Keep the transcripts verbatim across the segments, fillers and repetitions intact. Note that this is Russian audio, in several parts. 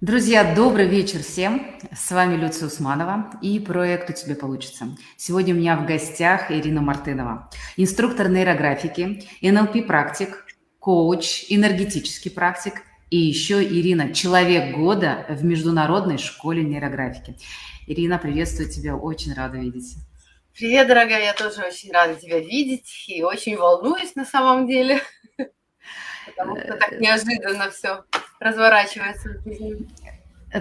Друзья, добрый вечер всем. С вами Люция Усманова и проект «У тебя получится». Сегодня у меня в гостях Ирина Мартынова, инструктор нейрографики, эн эл пэ-практик, коуч, энергетический практик и еще Ирина – человек года в Международной школе нейрографики. Ирина, приветствую тебя, очень рада видеть. Привет, дорогая, я тоже очень рада тебя видеть и очень волнуюсь на самом деле, потому что так неожиданно все разворачивается.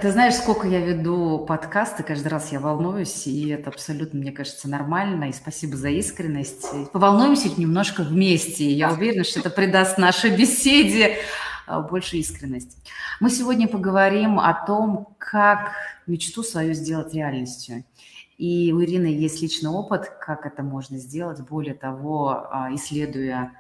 Ты знаешь, сколько я веду подкасты, каждый раз я волнуюсь, и это абсолютно, мне кажется, нормально, и спасибо за искренность. Поволнуемся немножко вместе, и я уверена, что это придаст нашей беседе больше искренности. Мы сегодня поговорим о том, как мечту свою сделать реальностью. И у Ирины есть личный опыт, как это можно сделать, более того, исследуя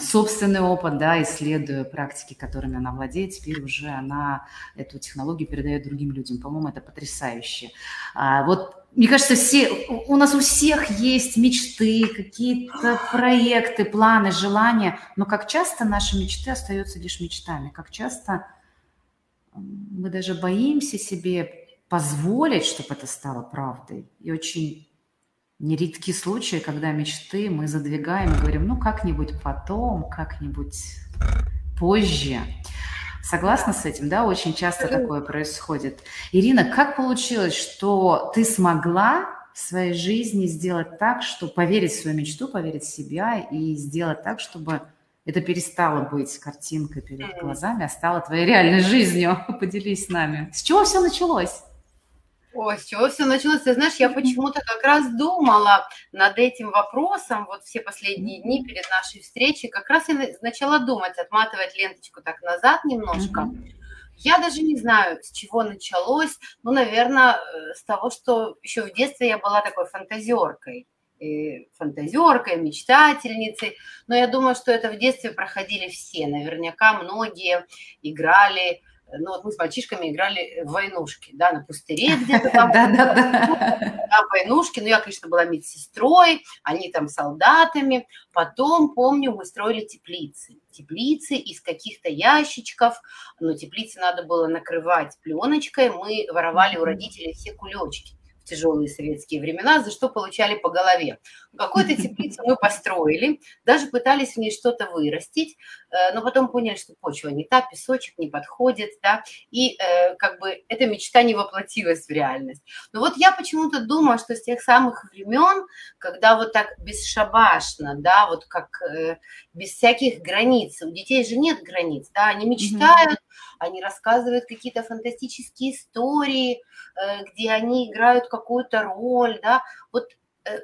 собственный опыт, да, исследуя практики, которыми она владеет, теперь уже она эту технологию передает другим людям. По-моему, это потрясающе. А вот, мне кажется, все, у нас у всех есть мечты, какие-то проекты, планы, желания, но как часто наши мечты остаются лишь мечтами, как часто мы даже боимся себе позволить, чтобы это стало правдой, и очень нередки случаи, когда мечты мы задвигаем и говорим, ну, как-нибудь потом, как-нибудь позже. Согласна с этим, да? Очень часто такое происходит. Ирина, как получилось, что ты смогла в своей жизни сделать так, что поверить в свою мечту, поверить в себя и сделать так, чтобы это перестало быть картинкой перед глазами, а стало твоей реальной жизнью? Поделись с нами. С чего все началось? Ой, с чего все началось? Ты знаешь, я почему-то как раз думала над этим вопросом вот все последние дни перед нашей встречей. Как раз я начала думать, отматывать ленточку так назад немножко. Mm-hmm. Я даже не знаю, с чего началось. Ну, наверное, с того, что еще в детстве я была такой фантазеркой. И фантазеркой, мечтательницей. Но я думаю, что это в детстве проходили все. Наверняка многие играли... Ну, вот мы с мальчишками играли в войнушки, да, на пустыре где-то там. Да, войнушки. Ну, я, конечно, была медсестрой, они там солдатами. Потом, помню, мы строили теплицы. Теплицы из каких-то ящичков. Но теплицы надо было накрывать пленочкой. Мы воровали у родителей все кулечки в тяжелые советские времена, за что получали по голове. Какую-то теплицу мы построили, даже пытались в ней что-то вырастить, но потом поняли, что почва не та, песочек не подходит, да, и как бы эта мечта не воплотилась в реальность. Но вот я почему-то думаю, что с тех самых времен, когда вот так бесшабашно, да, вот как без всяких границ, у детей же нет границ, да, они мечтают, они рассказывают какие-то фантастические истории, где они играют какую-то роль, да. Вот,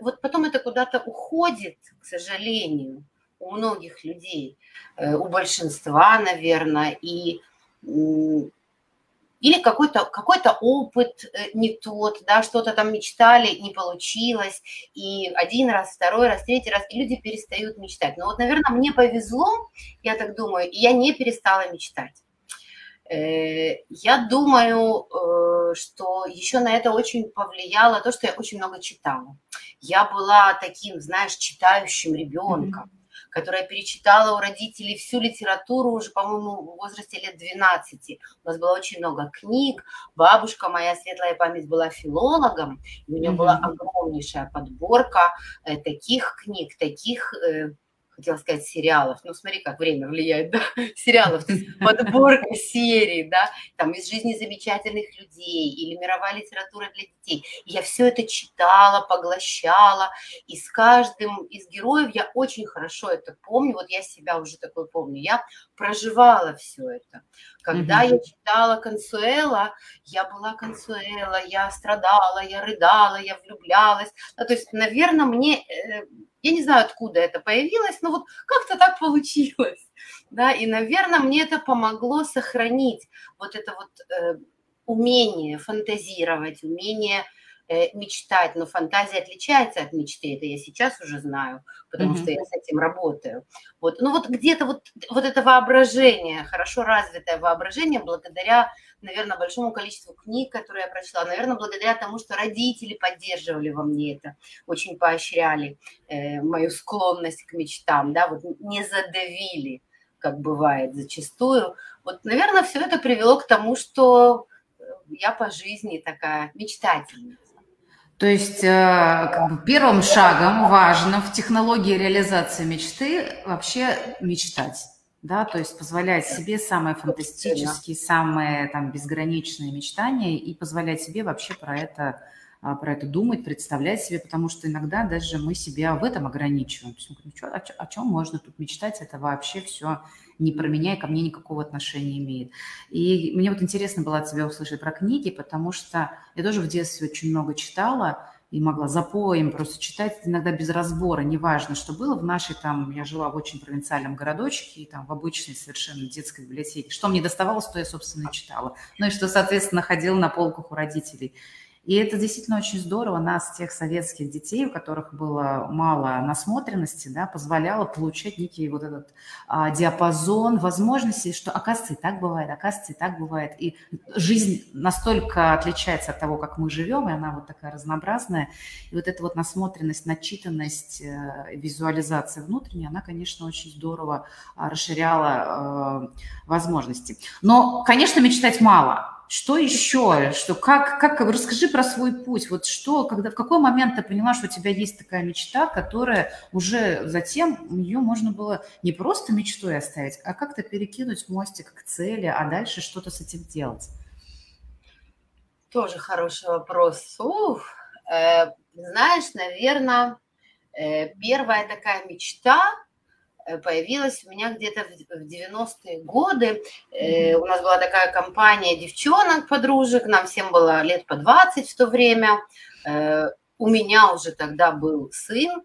вот потом это куда-то уходит, к сожалению, у многих людей, у большинства, наверное, и, или какой-то, какой-то опыт не тот, да, что-то там мечтали, не получилось, и один раз, второй раз, третий раз, и люди перестают мечтать. Но вот, наверное, мне повезло, я так думаю, и я не перестала мечтать. Я думаю, что еще на это очень повлияло то, что я очень много читала. Я была таким, знаешь, читающим ребенком, mm-hmm. которая перечитала у родителей всю литературу уже, по-моему, в возрасте лет двенадцати. У нас было очень много книг. Бабушка моя, светлая память, была филологом. У нее mm-hmm. была огромнейшая подборка таких книг, таких... хотела сказать, сериалов, ну, смотри, как время влияет, да, сериалов, то есть подборка серий, да, там, из жизни замечательных людей или мировая литература для детей. И я все это читала, поглощала, и с каждым из героев я очень хорошо это помню, вот я себя уже такой помню, я проживала все это. Когда mm-hmm. я читала Консуэла, я была Консуэла, я страдала, я рыдала, я влюблялась, ну, то есть, наверное, мне... Я не знаю, откуда это появилось, но вот как-то так получилось. Да? И, наверное, мне это помогло сохранить вот это вот э, умение фантазировать, умение э, мечтать. Но фантазия отличается от мечты, это я сейчас уже знаю, потому mm-hmm. что я с этим работаю. Вот. Ну вот где-то вот, вот это воображение, хорошо развитое воображение, благодаря, наверное, большому количеству книг, которые я прочла, наверное, благодаря тому, что родители поддерживали во мне это, очень поощряли э, мою склонность к мечтам, да, вот не задавили, как бывает зачастую. Вот, наверное, все это привело к тому, что я по жизни такая мечтательница. То есть как бы первым шагом важно в технологии реализации мечты вообще мечтать, да, то есть позволять себе самые фантастические, самые там безграничные мечтания и позволять себе вообще про это, про это думать, представлять себе, потому что иногда даже мы себя в этом ограничиваем. О чем можно тут мечтать, это вообще все не про меня и ко мне никакого отношения имеет. И мне вот интересно было от тебя услышать про книги, потому что я тоже в детстве очень много читала и могла запоем просто читать, иногда без разбора, неважно, что было. В нашей там, я жила в очень провинциальном городочке, и там в обычной совершенно детской библиотеке. Что мне доставалось, то я, собственно, читала. Ну и что, соответственно, ходила на полках у родителей. И это действительно очень здорово. Нас, тех советских детей, у которых было мало насмотренности, да, позволяло получать некий вот этот а, диапазон возможностей, что, оказывается, и так бывает, оказывается, и так бывает. И жизнь настолько отличается от того, как мы живем, и она вот такая разнообразная. И вот эта вот насмотренность, начитанность, визуализация внутренняя, она, конечно, очень здорово расширяла э, возможности. Но, конечно, мечтать мало. Что еще? Что, как, как, расскажи про свой путь. Вот что, когда, в какой момент ты поняла, что у тебя есть такая мечта, которая уже затем ее можно было не просто мечтой оставить, а как-то перекинуть мостик к цели, а дальше что-то с этим делать? Тоже хороший вопрос. Уф, э, знаешь, наверное, э, первая такая мечта появилась у меня где-то в девяностые годы. Mm-hmm. У нас была такая компания девчонок, подружек, нам всем было лет по двадцать в то время. У меня уже тогда был сын,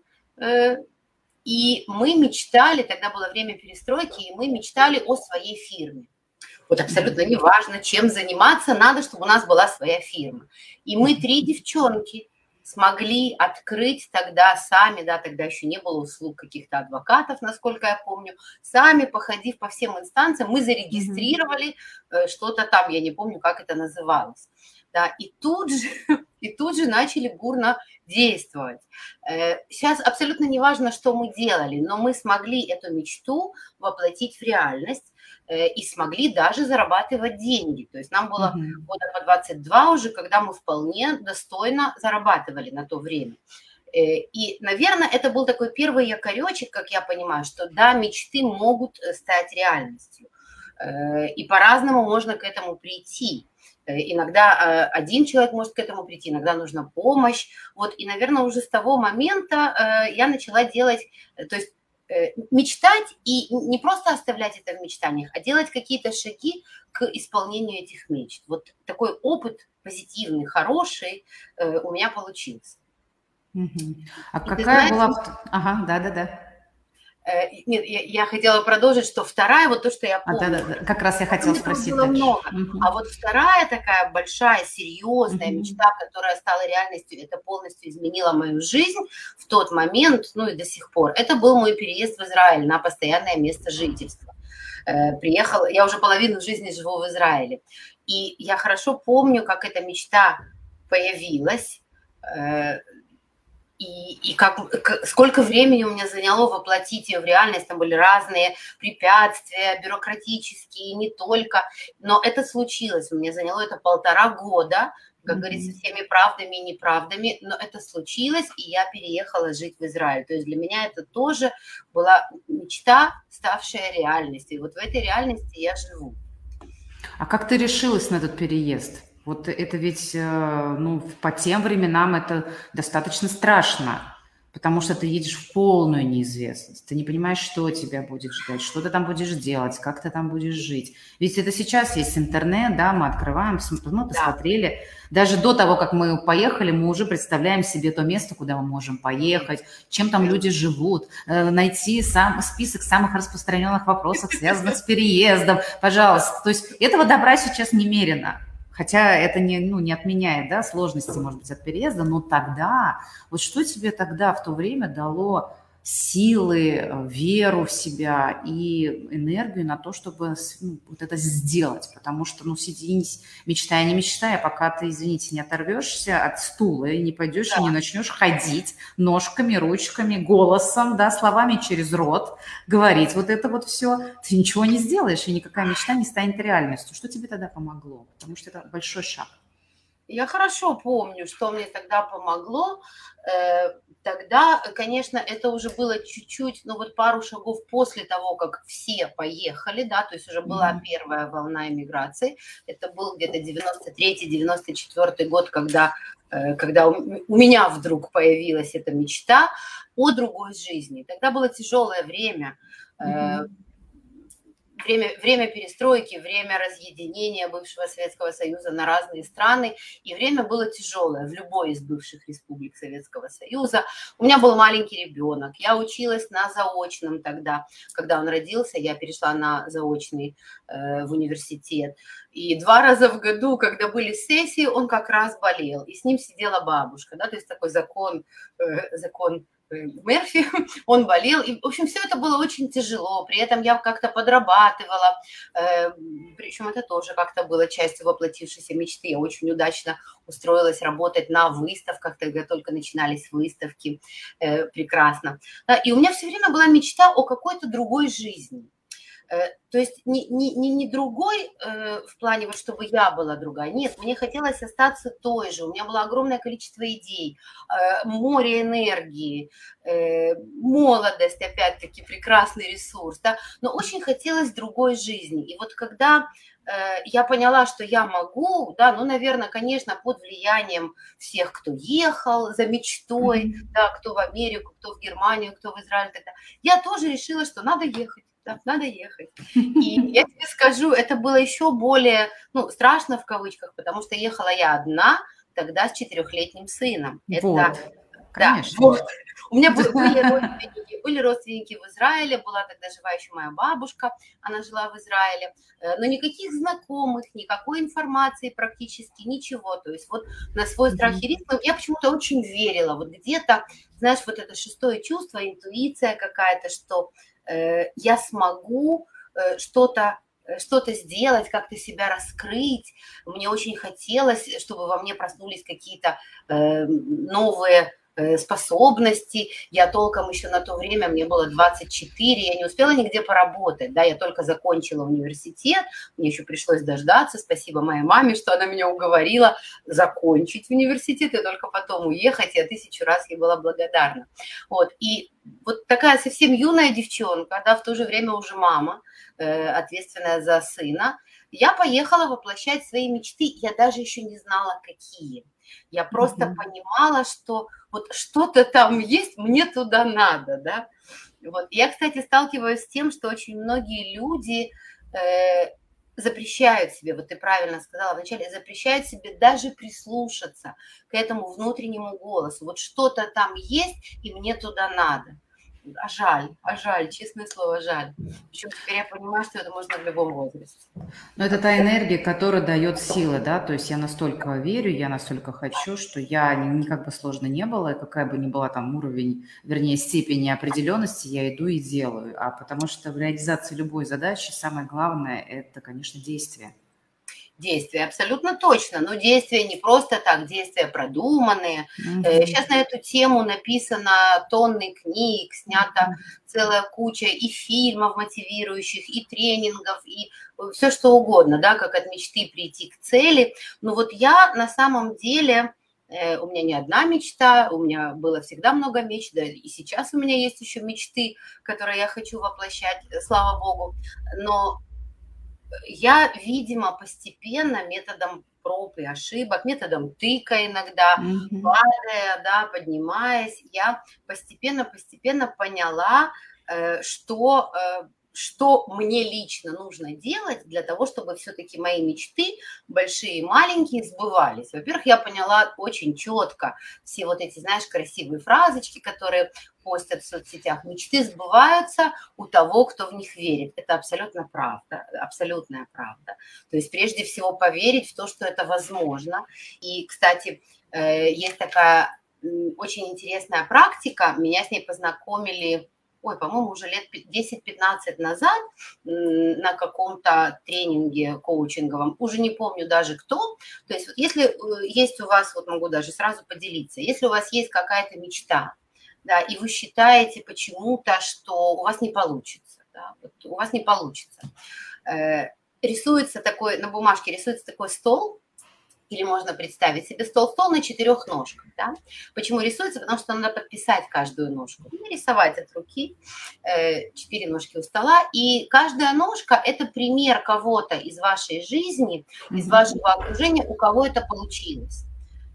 и мы мечтали, тогда было время перестройки, и мы мечтали о своей фирме. Вот абсолютно неважно, чем заниматься, надо, чтобы у нас была своя фирма. И мы три девчонки смогли открыть тогда сами, да, тогда еще не было услуг каких-то адвокатов, насколько я помню, сами, походив по всем инстанциям, мы зарегистрировали mm-hmm. что-то там, я не помню, как это называлось. Да, и, тут же, и тут же начали бурно действовать. Сейчас абсолютно не важно, что мы делали, но мы смогли эту мечту воплотить в реальность и смогли даже зарабатывать деньги. То есть нам было mm-hmm. года по двадцать два уже, когда мы вполне достойно зарабатывали на то время. И, наверное, это был такой первый якоречек, как я понимаю, что да, мечты могут стать реальностью. И по-разному можно к этому прийти. Иногда один человек может к этому прийти, иногда нужна помощь. Вот, и, наверное, уже с того момента я начала делать, то есть мечтать и не просто оставлять это в мечтаниях, а делать какие-то шаги к исполнению этих мечт. Вот такой опыт позитивный, хороший у меня получился. Угу. А и какая знаешь, была... Ага, да-да-да. Нет, я, я хотела продолжить, что вторая, вот то, что я помню. А, да, да. Как раз я хотела спросить. Много. Угу. А вот вторая такая большая, серьезная угу. мечта, которая стала реальностью, это полностью изменило мою жизнь в тот момент, ну и до сих пор. Это был мой переезд в Израиль на постоянное место жительства. Приехала, я уже половину жизни живу в Израиле. И я хорошо помню, как эта мечта появилась, И, и как, как, сколько времени у меня заняло воплотить ее в реальность, там были разные препятствия, бюрократические, не только, но это случилось, у меня заняло это полтора года, как mm-hmm. говорится, всеми правдами и неправдами, но это случилось, и я переехала жить в Израиль, то есть для меня это тоже была мечта, ставшая реальностью, и вот в этой реальности я живу. А как ты решилась на этот переезд? Вот это ведь, ну, по тем временам это достаточно страшно, потому что ты едешь в полную неизвестность, ты не понимаешь, что тебя будет ждать, что ты там будешь делать, как ты там будешь жить. Ведь это сейчас есть интернет, да, мы открываем, ну, посмотрели. Да. Даже до того, как мы поехали, мы уже представляем себе то место, куда мы можем поехать, чем там люди живут, найти сам список самых распространенных вопросов, связанных с переездом, пожалуйста. То есть этого добра сейчас немерено. Хотя это не, ну, не отменяет, да, сложности, может быть, от переезда, но тогда, вот что тебе тогда в то время дало силы, веру в себя и энергию на то, чтобы ну, вот это сделать. Потому что, ну, сиди, мечтай, не мечтай, а пока ты, извините, не оторвешься от стула и не пойдешь, да. и не начнешь ходить ножками, ручками, голосом, да, словами через рот, говорить вот это вот все, ты ничего не сделаешь, и никакая мечта не станет реальностью. Что тебе тогда помогло? Потому что это большой шаг. Я хорошо помню, что мне тогда помогло. Тогда, конечно, это уже было чуть-чуть, ну вот пару шагов после того, как все поехали, да, то есть уже была первая волна эмиграции. Это был где-то девяносто третий — девяносто четвёртый год, когда, когда у меня вдруг появилась эта мечта о другой жизни. Тогда было тяжелое время. Mm-hmm. Время, время перестройки, время разъединения бывшего Советского Союза на разные страны. И время было тяжелое в любой из бывших республик Советского Союза. У меня был маленький ребенок. Я училась на заочном тогда. Когда он родился, я перешла на заочный э, в университет. И два раза в году, когда были сессии, он как раз болел. И с ним сидела бабушка. Да? То есть такой закон... Э, закон Мерфи, он болел. И, в общем, все это было очень тяжело. При этом я как-то подрабатывала. Причем это тоже как-то было частью воплотившейся мечты. Я очень удачно устроилась работать на выставках, когда только начинались выставки. Прекрасно. И у меня все время была мечта о какой-то другой жизни. То есть не, не, не, не другой э, в плане, вот, чтобы я была другая. Нет, мне хотелось остаться той же. У меня было огромное количество идей, э, море энергии, э, молодость, опять-таки, прекрасный ресурс. Да? Но очень хотелось другой жизни. И вот когда э, я поняла, что я могу, да, ну, наверное, конечно, под влиянием всех, кто ехал за мечтой, mm-hmm. да, кто в Америку, кто в Германию, кто в Израиль, тогда, я тоже решила, что надо ехать. Надо ехать. И я тебе скажу, это было еще более, ну, страшно в кавычках, потому что ехала я одна тогда с четырехлетним сыном. Вот. Это, конечно. Да, вот. У меня были, были, родственники, были родственники в Израиле, была тогда жива еще моя бабушка, она жила в Израиле, но никаких знакомых, никакой информации практически, ничего. То есть вот на свой страх и риск я почему-то очень верила. Вот где-то, знаешь, вот это шестое чувство, интуиция какая-то, что... я смогу что-то, что-то сделать, как-то себя раскрыть. Мне очень хотелось, чтобы во мне проснулись какие-то новые способности. Я толком еще на то время, мне было двадцать четыре, я не успела нигде поработать, да, я только закончила университет, мне еще пришлось дождаться, спасибо моей маме, что она меня уговорила закончить университет и только потом уехать, я тысячу раз ей была благодарна. Вот, и вот такая совсем юная девчонка, да, в то же время уже мама, ответственная за сына, я поехала воплощать свои мечты, я даже еще не знала, какие. Я просто mm-hmm. понимала, что вот что-то там есть, мне туда надо, да. Вот. Я, кстати, сталкиваюсь с тем, что очень многие люди э, запрещают себе, вот ты правильно сказала вначале, запрещают себе даже прислушаться к этому внутреннему голосу. Вот что-то там есть, и мне туда надо. А жаль, а жаль, честное слово, жаль. Причем теперь я понимаю, что это можно в любом возрасте. Но это та энергия, которая дает силы, да, то есть я настолько верю, я настолько хочу, что я никак бы сложно не было, какая бы ни была там уровень, вернее, степень неопределенности, я иду и делаю. А потому что в реализации любой задачи самое главное – это, конечно, действие. Действия, абсолютно точно, но действия не просто так, действия продуманные. Mm-hmm. Сейчас на эту тему написано тонны книг, снято целая куча и фильмов мотивирующих, и тренингов, и все что угодно, да, как от мечты прийти к цели. Но вот я на самом деле... У меня не одна мечта, у меня было всегда много мечт, да, и сейчас у меня есть еще мечты, которые я хочу воплощать, слава богу, но... Я, видимо, постепенно методом проб и ошибок, методом тыка иногда, mm-hmm. падая, да, поднимаясь, я постепенно-постепенно поняла, что, что мне лично нужно делать для того, чтобы все-таки мои мечты, большие и маленькие, сбывались. Во-первых, я поняла очень четко все вот эти, знаешь, красивые фразочки, которые... постят в соцсетях. Мечты сбываются у того, кто в них верит. Это абсолютно правда, абсолютная правда. То есть прежде всего поверить в то, что это возможно. И, кстати, есть такая очень интересная практика. Меня с ней познакомили, ой, по-моему, уже лет десять-пятнадцать назад на каком-то тренинге коучинговом. Уже не помню даже кто. То есть вот если есть у вас, вот могу даже сразу поделиться, если у вас есть какая-то мечта, да, и вы считаете почему-то, что у вас не получится, да, вот у вас не получится, э, рисуется такой, на бумажке рисуется такой стол, или можно представить себе стол, стол на четырех ножках, да? Почему рисуется? Потому что надо подписать каждую ножку, нарисовать от руки э, четыре ножки у стола, и каждая ножка – это пример кого-то из вашей жизни, из вашего окружения, у кого это получилось.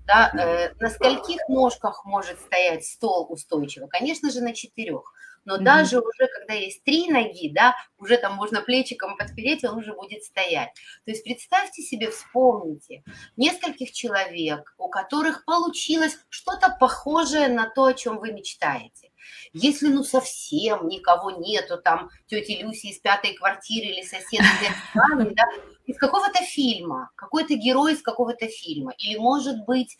Да, э, на скольких ножках может стоять стол устойчиво? Конечно же, на четырех. Но mm-hmm. даже уже, когда есть три ноги, да, уже там можно плечиком подпереть, он уже будет стоять. То есть представьте себе, вспомните нескольких человек, у которых получилось что-то похожее на то, о чем вы мечтаете. Если ну совсем никого нету, там тети Люси из пятой квартиры или соседа с мамой, да, из какого-то фильма, какой-то герой из какого-то фильма, или, может быть,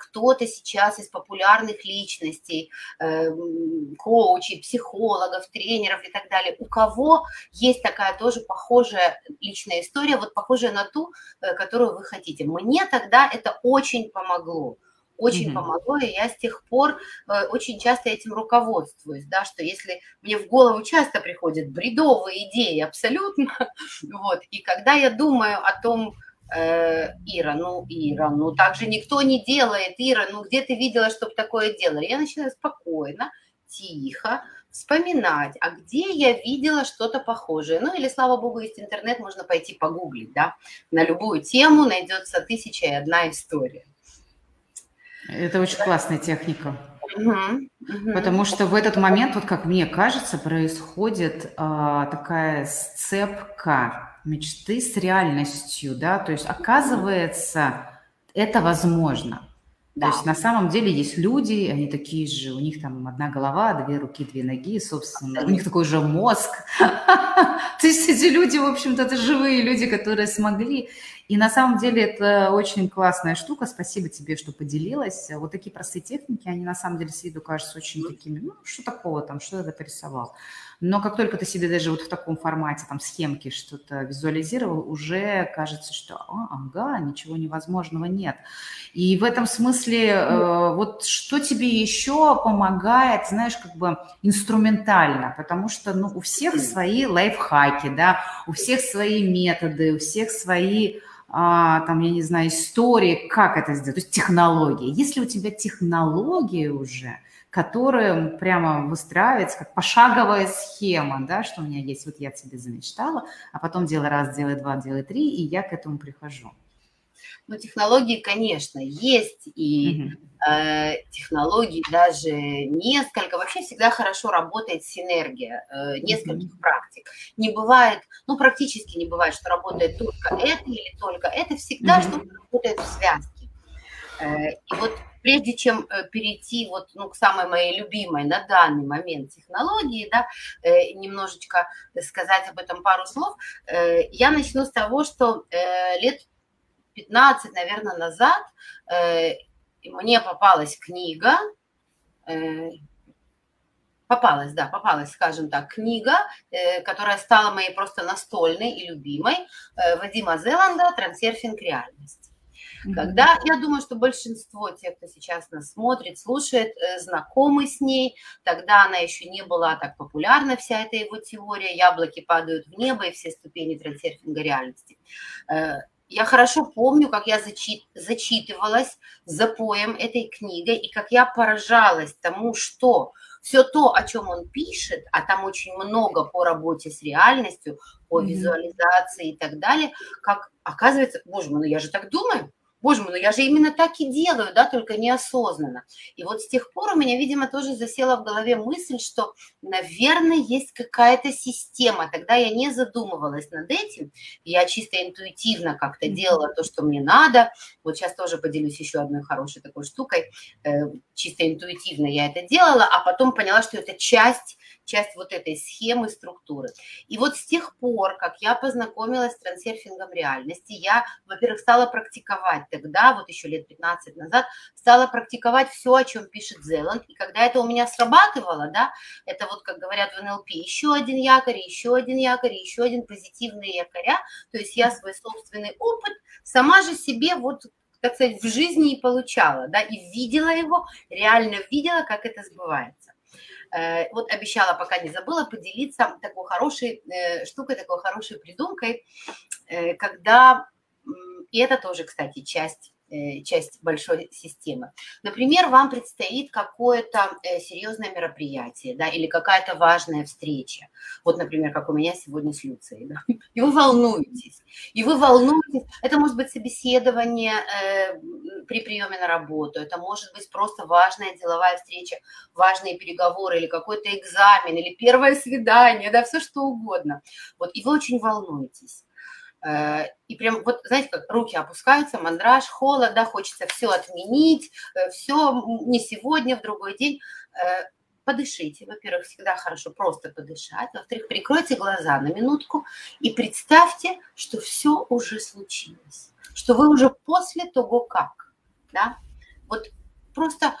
кто-то сейчас из популярных личностей, коучей, психологов, тренеров и так далее, у кого есть такая тоже похожая личная история, вот похожая на ту, которую вы хотите. Мне тогда это очень помогло. Очень mm-hmm. помогло, и я с тех пор э, очень часто этим руководствуюсь, да, что если мне в голову часто приходят бредовые идеи абсолютно, вот, и когда я думаю о том, э, Ира, ну, Ира, ну, так же никто не делает, Ира, ну, где ты видела, чтобы такое делали? Я начинаю спокойно, тихо вспоминать, а где я видела что-то похожее. Ну, или, слава богу, есть интернет, можно пойти погуглить, да, на любую тему найдется тысяча и одна история. Это очень классная техника, uh-huh. Uh-huh. потому что в этот момент, вот как мне кажется, происходит а, такая сцепка мечты с реальностью, да, то есть оказывается, это возможно. Да. То есть на самом деле есть люди, они такие же, у них там одна голова, две руки, две ноги, собственно, у них такой же мозг. То есть эти люди, в общем-то, это живые люди, которые смогли. И на самом деле это очень классная штука. Спасибо тебе, что поделилась. Вот такие простые техники, они на самом деле с виду кажутся очень такими, ну, что такого там, что ты порисовал. Но как только ты себе даже вот в таком формате, там, схемки что-то визуализировал, уже кажется, что, а, ага, ничего невозможного нет. И в этом смысле, э, вот что тебе еще помогает, знаешь, как бы инструментально, потому что, ну, у всех свои лайфхаки, да, у всех свои методы, у всех свои, а, там, я не знаю, истории, как это сделать, то есть технологии. Если у тебя технологии уже, которые прямо выстраиваются, как пошаговая схема, да, что у меня есть, вот я тебе замечтала, а потом делай раз, делай два, делай три, и я к этому прихожу. Ну, технологии, конечно, есть, и mm-hmm. э, технологий даже несколько. Вообще всегда хорошо работает синергия э, нескольких mm-hmm. практик. Не бывает, ну, практически не бывает, что работает только это или только это. Всегда mm-hmm. что-то работает в связке. Э, и вот прежде чем перейти вот, ну, к самой моей любимой на данный момент технологии, да, э, немножечко сказать об этом пару слов, э, я начну с того, что э, лет пятнадцать, наверное, назад э, мне попалась книга, э, попалась, да, попалась, скажем так, книга, э, которая стала моей просто настольной и любимой, э, Вадима Зеланда «Трансерфинг реальности». Когда, я думаю, что большинство тех, кто сейчас нас смотрит, слушает, знакомы с ней, тогда она еще не была так популярна, вся эта его теория, яблоки падают в небо и все ступени трансерфинга реальности. Я хорошо помню, как я зачит, зачитывалась запоем этой книгой и как я поражалась тому, что все то, о чем он пишет, а там очень много по работе с реальностью, по визуализации и так далее, как оказывается, боже мой, ну я же так думаю, боже мой, ну я же именно так и делаю, да, только неосознанно. И вот с тех пор у меня, видимо, тоже засела в голове мысль, что, наверное, есть какая-то система. Тогда я не задумывалась над этим, я чисто интуитивно как-то делала то, что мне надо. Вот сейчас тоже поделюсь еще одной хорошей такой штукой. Чисто интуитивно я это делала, а потом поняла, что это часть часть вот этой схемы, структуры. И вот с тех пор, как я познакомилась с трансерфингом реальности, я, во-первых, стала практиковать тогда, вот еще лет пятнадцать назад, стала практиковать все, о чем пишет Зеланд. И когда это у меня срабатывало, да, это вот, как говорят в эн эл пэ, еще один якорь, еще один якорь, еще один позитивный якоря, то есть я свой собственный опыт сама же себе вот, так сказать, в жизни и получала, да, и видела его, реально видела, как это сбывается. Вот обещала, пока не забыла, поделиться такой хорошей штукой, такой хорошей придумкой, когда, и это тоже, кстати, часть, часть большой системы. Например, вам предстоит какое-то серьезное мероприятие, да, или какая-то важная встреча. Вот, например, как у меня сегодня с Люцией. Да? И вы волнуетесь. И вы волнуетесь. Это может быть собеседование э, при приеме на работу, это может быть просто важная деловая встреча, важные переговоры или какой-то экзамен, или первое свидание, да, все что угодно. Вот, и вы очень волнуетесь. И прям, вот, знаете, как руки опускаются, мандраж, холод, да, хочется все отменить, все не сегодня, в другой день. Подышите, во-первых, всегда хорошо просто подышать, во-вторых, прикройте глаза на минутку и представьте, что все уже случилось, что вы уже после того, как, да, вот просто...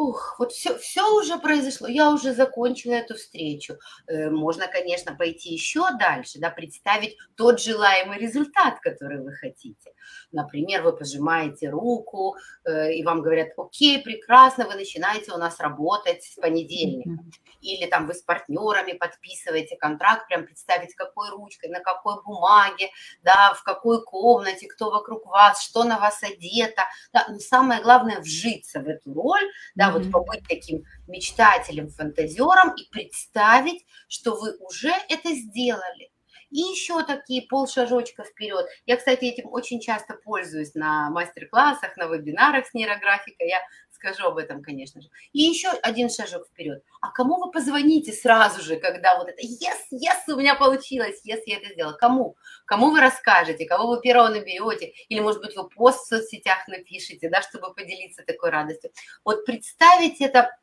Ух, вот все, все уже произошло, я уже закончила эту встречу. Можно, конечно, пойти еще дальше, да, представить тот желаемый результат, который вы хотите. Например, вы пожимаете руку, и вам говорят, окей, прекрасно, вы начинаете у нас работать с понедельника. Или там вы с партнерами подписываете контракт, прям представить, какой ручкой, на какой бумаге, да, в какой комнате, кто вокруг вас, что на вас одето. Да, но самое главное – вжиться в эту роль, да, вот побыть таким мечтателем, фантазером и представить, что вы уже это сделали. И еще такие полшажочка вперед. Я, кстати, этим очень часто пользуюсь на мастер-классах, на вебинарах с нейрографикой. Я скажу об этом, конечно же. И еще один шажок вперед. А кому вы позвоните сразу же, когда вот это «Yes, yes, у меня получилось, yes, я это сделала». Кому? Кому вы расскажете, кого вы первого наберете? Или, может быть, вы пост в соцсетях напишите, да, чтобы поделиться такой радостью. Вот представить это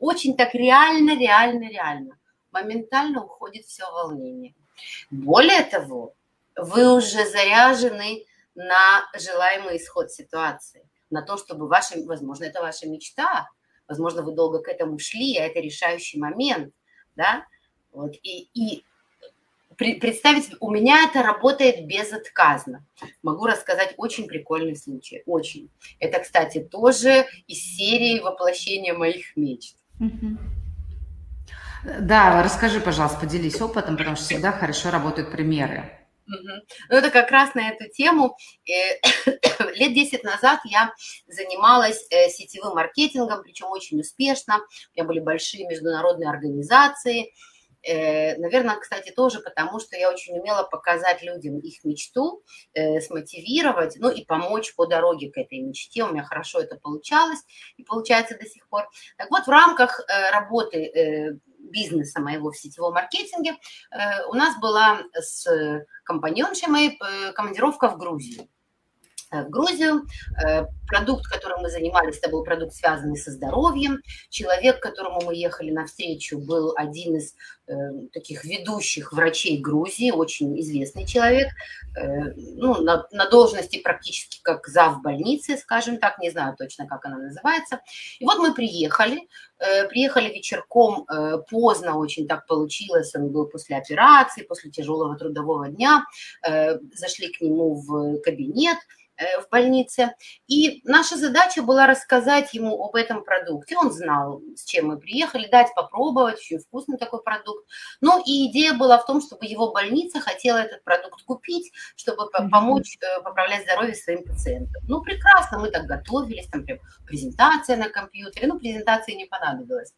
очень так реально, реально, реально. Моментально уходит все волнение. Более того, вы уже заряжены на желаемый исход ситуации, на то, чтобы ваша, возможно, это ваша мечта, возможно, вы долго к этому шли, а это решающий момент, да, вот, и, и представить, у меня это работает безотказно. Могу рассказать очень прикольный случай, очень. Это, кстати, тоже из серии воплощения моих мечт. Да, расскажи, пожалуйста, поделись опытом, потому что всегда хорошо работают примеры. Угу. Ну, это как раз на эту тему. Лет десять назад я занималась сетевым маркетингом, причем очень успешно. У меня были большие международные организации. Наверное, кстати, тоже потому, что я очень умела показать людям их мечту, смотивировать, ну и помочь по дороге к этой мечте. У меня хорошо это получалось и получается до сих пор. Так вот, в рамках работы бизнеса моего в сетевом маркетинге у нас была с компаньоншей моей командировка в Грузию. В Грузию. Продукт, которым мы занимались, это был продукт, связанный со здоровьем. Человек, которому мы ехали навстречу, был один из э, таких ведущих врачей Грузии, очень известный человек, э, ну, на, на должности практически как зав больницы, скажем так, не знаю точно, как она называется. И вот мы приехали, э, приехали вечерком, э, поздно очень так получилось, он был после операции, после тяжелого трудового дня, э, зашли к нему в кабинет, в больнице, и наша задача была рассказать ему об этом продукте. Он знал, с чем мы приехали, дать попробовать, очень вкусный такой продукт. Ну и идея была в том, чтобы его больница хотела этот продукт купить, чтобы помочь поправлять здоровье своим пациентам. Ну прекрасно, мы так готовились, там прям презентация на компьютере, ну презентации не понадобилось.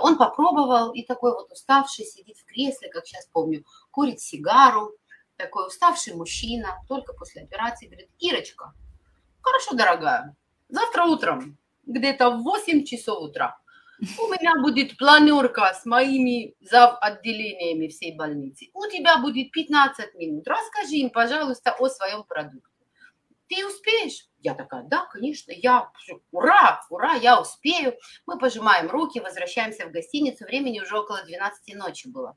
Он попробовал и такой вот уставший сидит в кресле, как сейчас помню, курит сигару. Такой уставший мужчина, только после операции, говорит, Ирочка, хорошо, дорогая, завтра утром, где-то в восемь часов утра, у меня будет планерка с моими завотделениями всей больницы. У тебя будет пятнадцать минут. Расскажи им, пожалуйста, о своем продукте. ты успеешь? Я такая, да, конечно, я, ура, ура, я успею. Мы пожимаем руки, возвращаемся в гостиницу, времени уже около двенадцати ночи было.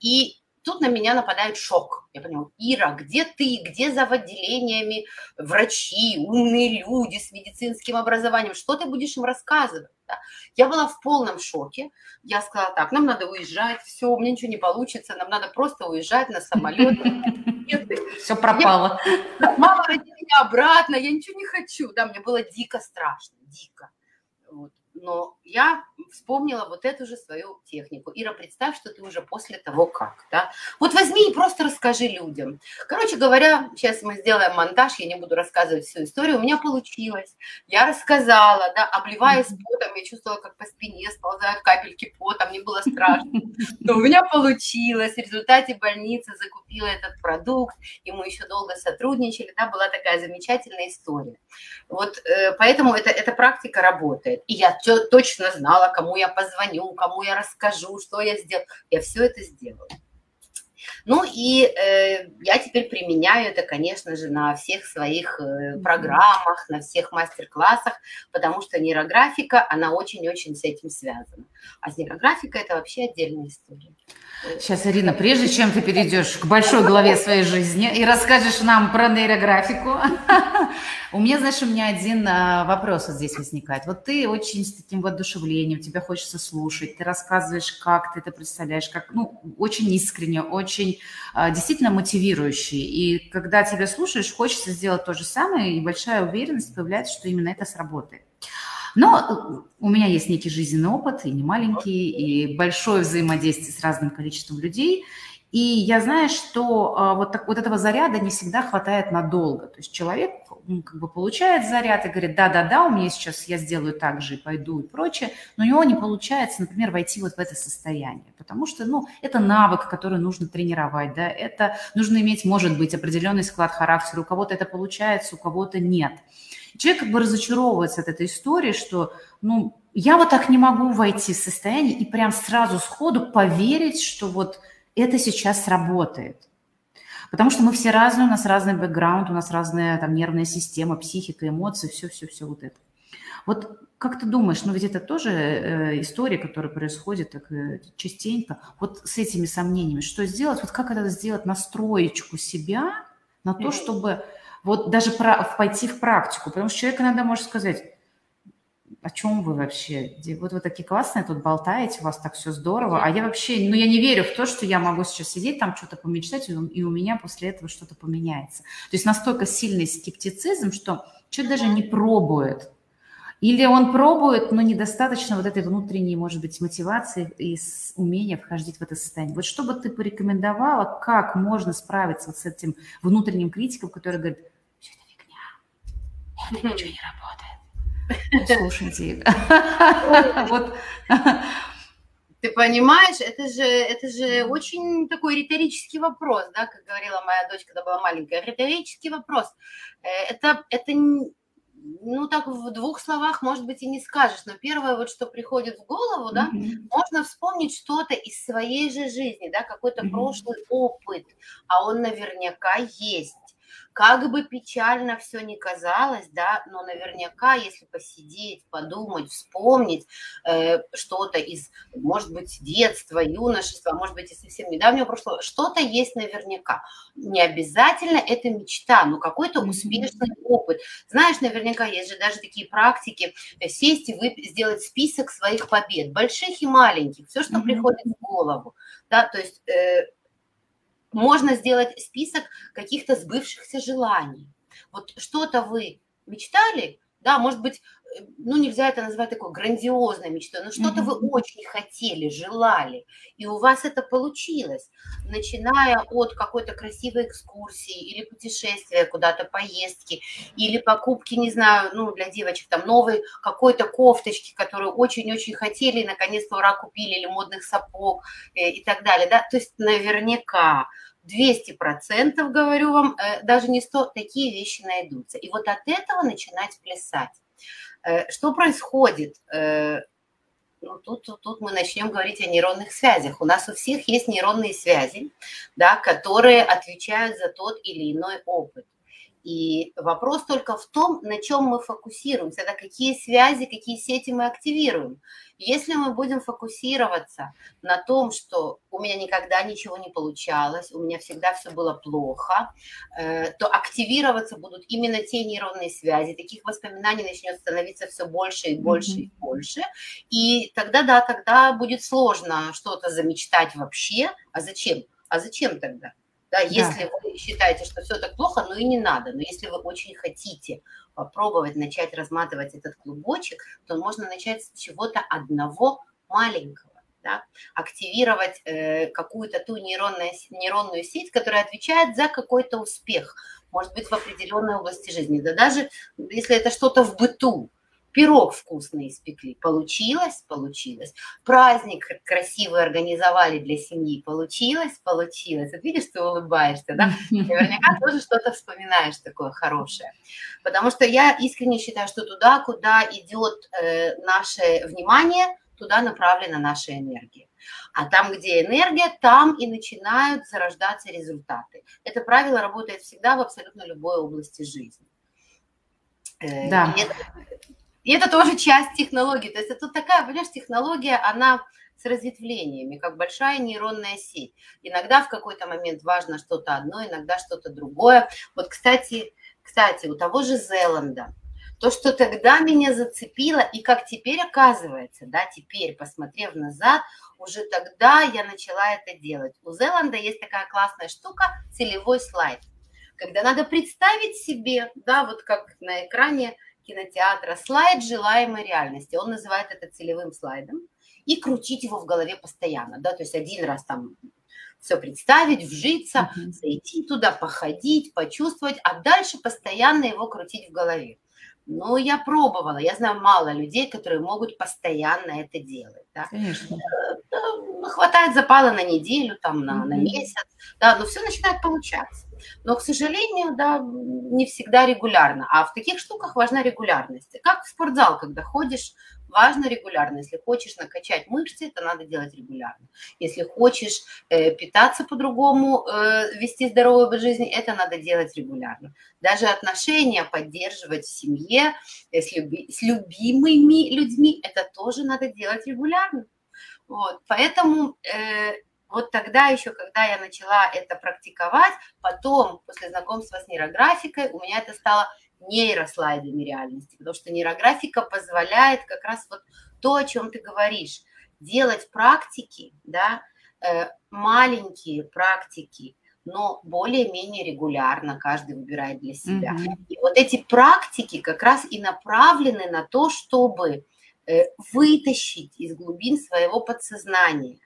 И тут на меня нападает шок. Я понимаю, Ира, где ты, где за отделениями врачи, умные люди с медицинским образованием, что ты будешь им рассказывать? Я была в полном шоке. Я сказала так, нам надо уезжать, все, у меня ничего не получится, нам надо просто уезжать на самолет. Все пропало. Мама, ради меня обратно, я ничего не хочу. Да, мне было дико страшно, дико. Но я вспомнила вот эту же свою технику. Ира, представь, что ты уже после того как. Да? Вот возьми и просто расскажи людям. Короче говоря, сейчас мы сделаем монтаж, я не буду рассказывать всю историю. У меня получилось. Я рассказала, да, обливаясь потом, я чувствовала, как по спине сползают капельки пота, мне было страшно. Но у меня получилось. В результате больница закупила этот продукт, и мы еще долго сотрудничали. Да, была такая замечательная история. Вот поэтому это, эта практика работает. И я точно знала, кому я позвоню, кому я расскажу, что я сделала. Я все это сделала. Ну и э, я теперь применяю это, конечно же, на всех своих э, программах, на всех мастер-классах, потому что нейрографика, она очень-очень с этим связана. А с нейрографикой это вообще отдельная история. Сейчас, Ирина, прежде чем ты перейдешь к большой главе своей жизни и расскажешь нам про нейрографику, у меня, знаешь, у меня один вопрос вот здесь возникает. Вот ты очень с таким воодушевлением, тебя хочется слушать, ты рассказываешь, как ты это представляешь, как, ну, очень искренне, очень очень действительно мотивирующий. И когда тебя слушаешь, хочется сделать то же самое, и большая уверенность появляется, что именно это сработает. Но у меня есть некий жизненный опыт, и не маленький, и большое взаимодействие с разным количеством людей. И я знаю, что вот, так, вот этого заряда не всегда хватает надолго. То есть человек как бы получает заряд и говорит, да-да-да, у меня сейчас я сделаю так же и пойду и прочее. Но у него не получается, например, войти вот в это состояние. Потому что, ну, это навык, который нужно тренировать, да, это нужно иметь, может быть, определенный склад характера. У кого-то это получается, у кого-то нет. Человек как бы разочаровывается от этой истории, что, ну, я вот так не могу войти в состояние и прям сразу сходу поверить, что вот... это сейчас работает. Потому что мы все разные, у нас разный бэкграунд, у нас разная там нервная система, психика, эмоции, все-все-все вот это. Вот как ты думаешь, ну ведь это тоже э, история, которая происходит так э, частенько, вот с этими сомнениями, что сделать, вот как это сделать, настроечку себя на то, чтобы вот даже про, пойти в практику, потому что человек иногда может сказать, о чем вы вообще? Вот вы такие классные, тут болтаете, у вас так все здорово. А я вообще, ну я не верю в то, что я могу сейчас сидеть там, что-то помечтать, и у меня после этого что-то поменяется. То есть настолько сильный скептицизм, что человек даже не пробует. Или он пробует, но недостаточно вот этой внутренней, может быть, мотивации и умения входить в это состояние. Вот что бы ты порекомендовала, как можно справиться вот с этим внутренним критиком, который говорит, все это фигня, это ничего не работает. Слушайте, вот. Ты понимаешь, это же, это же очень такой риторический вопрос, да, как говорила моя дочь, когда была маленькая, риторический вопрос. Это, это, ну так в двух словах, может быть, и не скажешь, но первое, вот что приходит в голову, да, mm-hmm. можно вспомнить что-то из своей же жизни, да, какой-то mm-hmm. прошлый опыт, а он наверняка есть. Как бы печально все ни казалось, да, но наверняка, если посидеть, подумать, вспомнить э, что-то из, может быть, детства, юношества, может быть, из совсем недавнего прошлого, что-то есть наверняка. Не обязательно это мечта, но какой-то успешный опыт. Знаешь, наверняка есть же даже такие практики, сесть и вып- сделать список своих побед, больших и маленьких, все, что [S2] Mm-hmm. [S1] Приходит в голову, да, то есть... Э, можно сделать список каких-то сбывшихся желаний. Вот что-то вы мечтали, да, может быть, ну нельзя это назвать такой грандиозной мечтой, но что-то mm-hmm. вы очень хотели, желали, и у вас это получилось, начиная от какой-то красивой экскурсии или путешествия куда-то, поездки, или покупки, не знаю, ну для девочек там новой какой-то кофточки, которую очень-очень хотели, и наконец-то ура купили, или модных сапог и так далее, да, то есть наверняка... двести процентов, говорю вам, даже не сто, такие вещи найдутся. И вот от этого начинать плясать. Что происходит? Ну, тут, тут, тут мы начнем говорить о нейронных связях. У нас у всех есть нейронные связи, да, которые отвечают за тот или иной опыт. И вопрос только в том, на чем мы фокусируемся, да, какие связи, какие сети мы активируем. Если мы будем фокусироваться на том, что у меня никогда ничего не получалось, у меня всегда все было плохо, то активироваться будут именно те нейронные связи, таких воспоминаний начнет становиться все больше и больше и больше. И тогда, да, тогда будет сложно что-то замечтать вообще. А зачем? А зачем тогда? Да, если да. вы считаете, что все так плохо, ну и не надо. Но если вы очень хотите попробовать начать разматывать этот клубочек, то можно начать с чего-то одного маленького. Да? Активировать э, какую-то ту нейронную, нейронную сеть, которая отвечает за какой-то успех. Может быть, в определенной области жизни. Да даже если это что-то в быту. Пирог вкусный испекли. Получилось? Получилось. Праздник красивый организовали для семьи. Получилось? Получилось. Вот видишь, ты улыбаешься, да? Наверняка тоже что-то вспоминаешь такое хорошее. Потому что я искренне считаю, что туда, куда идет э, наше внимание, туда направлена наша энергия. А там, где энергия, там и начинают зарождаться результаты. Это правило работает всегда в абсолютно любой области жизни. Э, да. И это тоже часть технологии. То есть это такая, понимаешь, технология, она с разветвлениями, как большая нейронная сеть. Иногда в какой-то момент важно что-то одно, иногда что-то другое. Вот, кстати, кстати, у того же Зеланда, то, что тогда меня зацепило, и как теперь оказывается, да, теперь, посмотрев назад, уже тогда я начала это делать. У Зеланда есть такая классная штука – целевой слайд, когда надо представить себе, да, вот как на экране, кинотеатра, слайд желаемой реальности. Он называет это целевым слайдом. И крутить его в голове постоянно. Да? То есть один раз там все представить, вжиться, mm-hmm. зайти туда, походить, почувствовать, а дальше постоянно его крутить в голове. Но я пробовала. Я знаю мало людей, которые могут постоянно это делать. Да? Конечно. Хватает запала на неделю, там, на, mm-hmm. на месяц. Да? Но все начинает получаться. Но, к сожалению, да, не всегда регулярно. А в таких штуках важна регулярность. Как в спортзал, когда ходишь, важна регулярность. Если хочешь накачать мышцы, это надо делать регулярно. Если хочешь э, питаться по-другому, э, вести здоровый образ жизни, это надо делать регулярно. Даже отношения поддерживать в семье э, с, люби- с любимыми людьми, это тоже надо делать регулярно. Вот. Поэтому... Э, Вот тогда еще, когда я начала это практиковать, потом, после знакомства с нейрографикой, у меня это стало нейрослайдами реальности, потому что нейрографика позволяет как раз вот то, о чем ты говоришь, делать практики, да, маленькие практики, но более-менее регулярно каждый выбирает для себя. Mm-hmm. И вот эти практики как раз и направлены на то, чтобы вытащить из глубин своего подсознания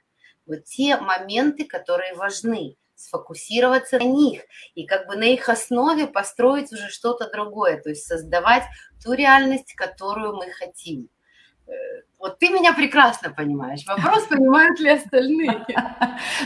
вот те моменты, которые важны, сфокусироваться на них и как бы на их основе построить уже что-то другое, то есть создавать ту реальность, которую мы хотим. Вот ты меня прекрасно понимаешь. Вопрос, понимают ли остальные?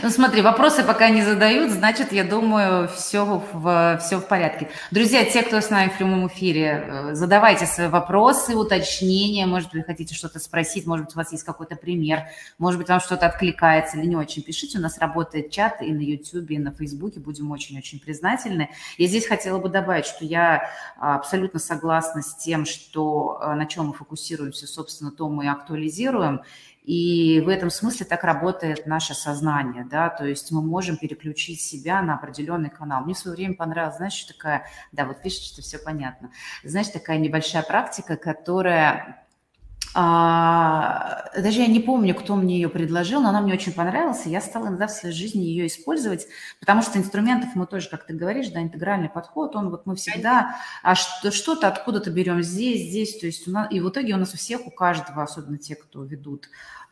Ну смотри, вопросы пока не задают, значит, я думаю, все в, все в порядке. Друзья, те, кто с нами в прямом эфире, задавайте свои вопросы, уточнения. Может, вы хотите что-то спросить, может быть, у вас есть какой-то пример, может быть, вам что-то откликается или не очень. Пишите, у нас работает чат и на YouTube, и на Facebook, будем очень-очень признательны. Я здесь хотела бы добавить, что я абсолютно согласна с тем, что на чем мы фокусируемся, собственно, то мы актуализируем, и в этом смысле так работает наше сознание, да, то есть мы можем переключить себя на определенный канал. Мне в свое время понравилась, знаешь, такая, да, вот пишет, что все понятно, знаешь, такая небольшая практика, которая, а, даже я не помню, кто мне ее предложил, но она мне очень понравилась, и я стала иногда в своей жизни ее использовать, потому что инструментов мы тоже, как ты говоришь, да, интегральный подход, он вот мы всегда а что-то откуда-то берем здесь, здесь, то есть у нас, и в итоге у нас у всех, у каждого, особенно те, кто ведут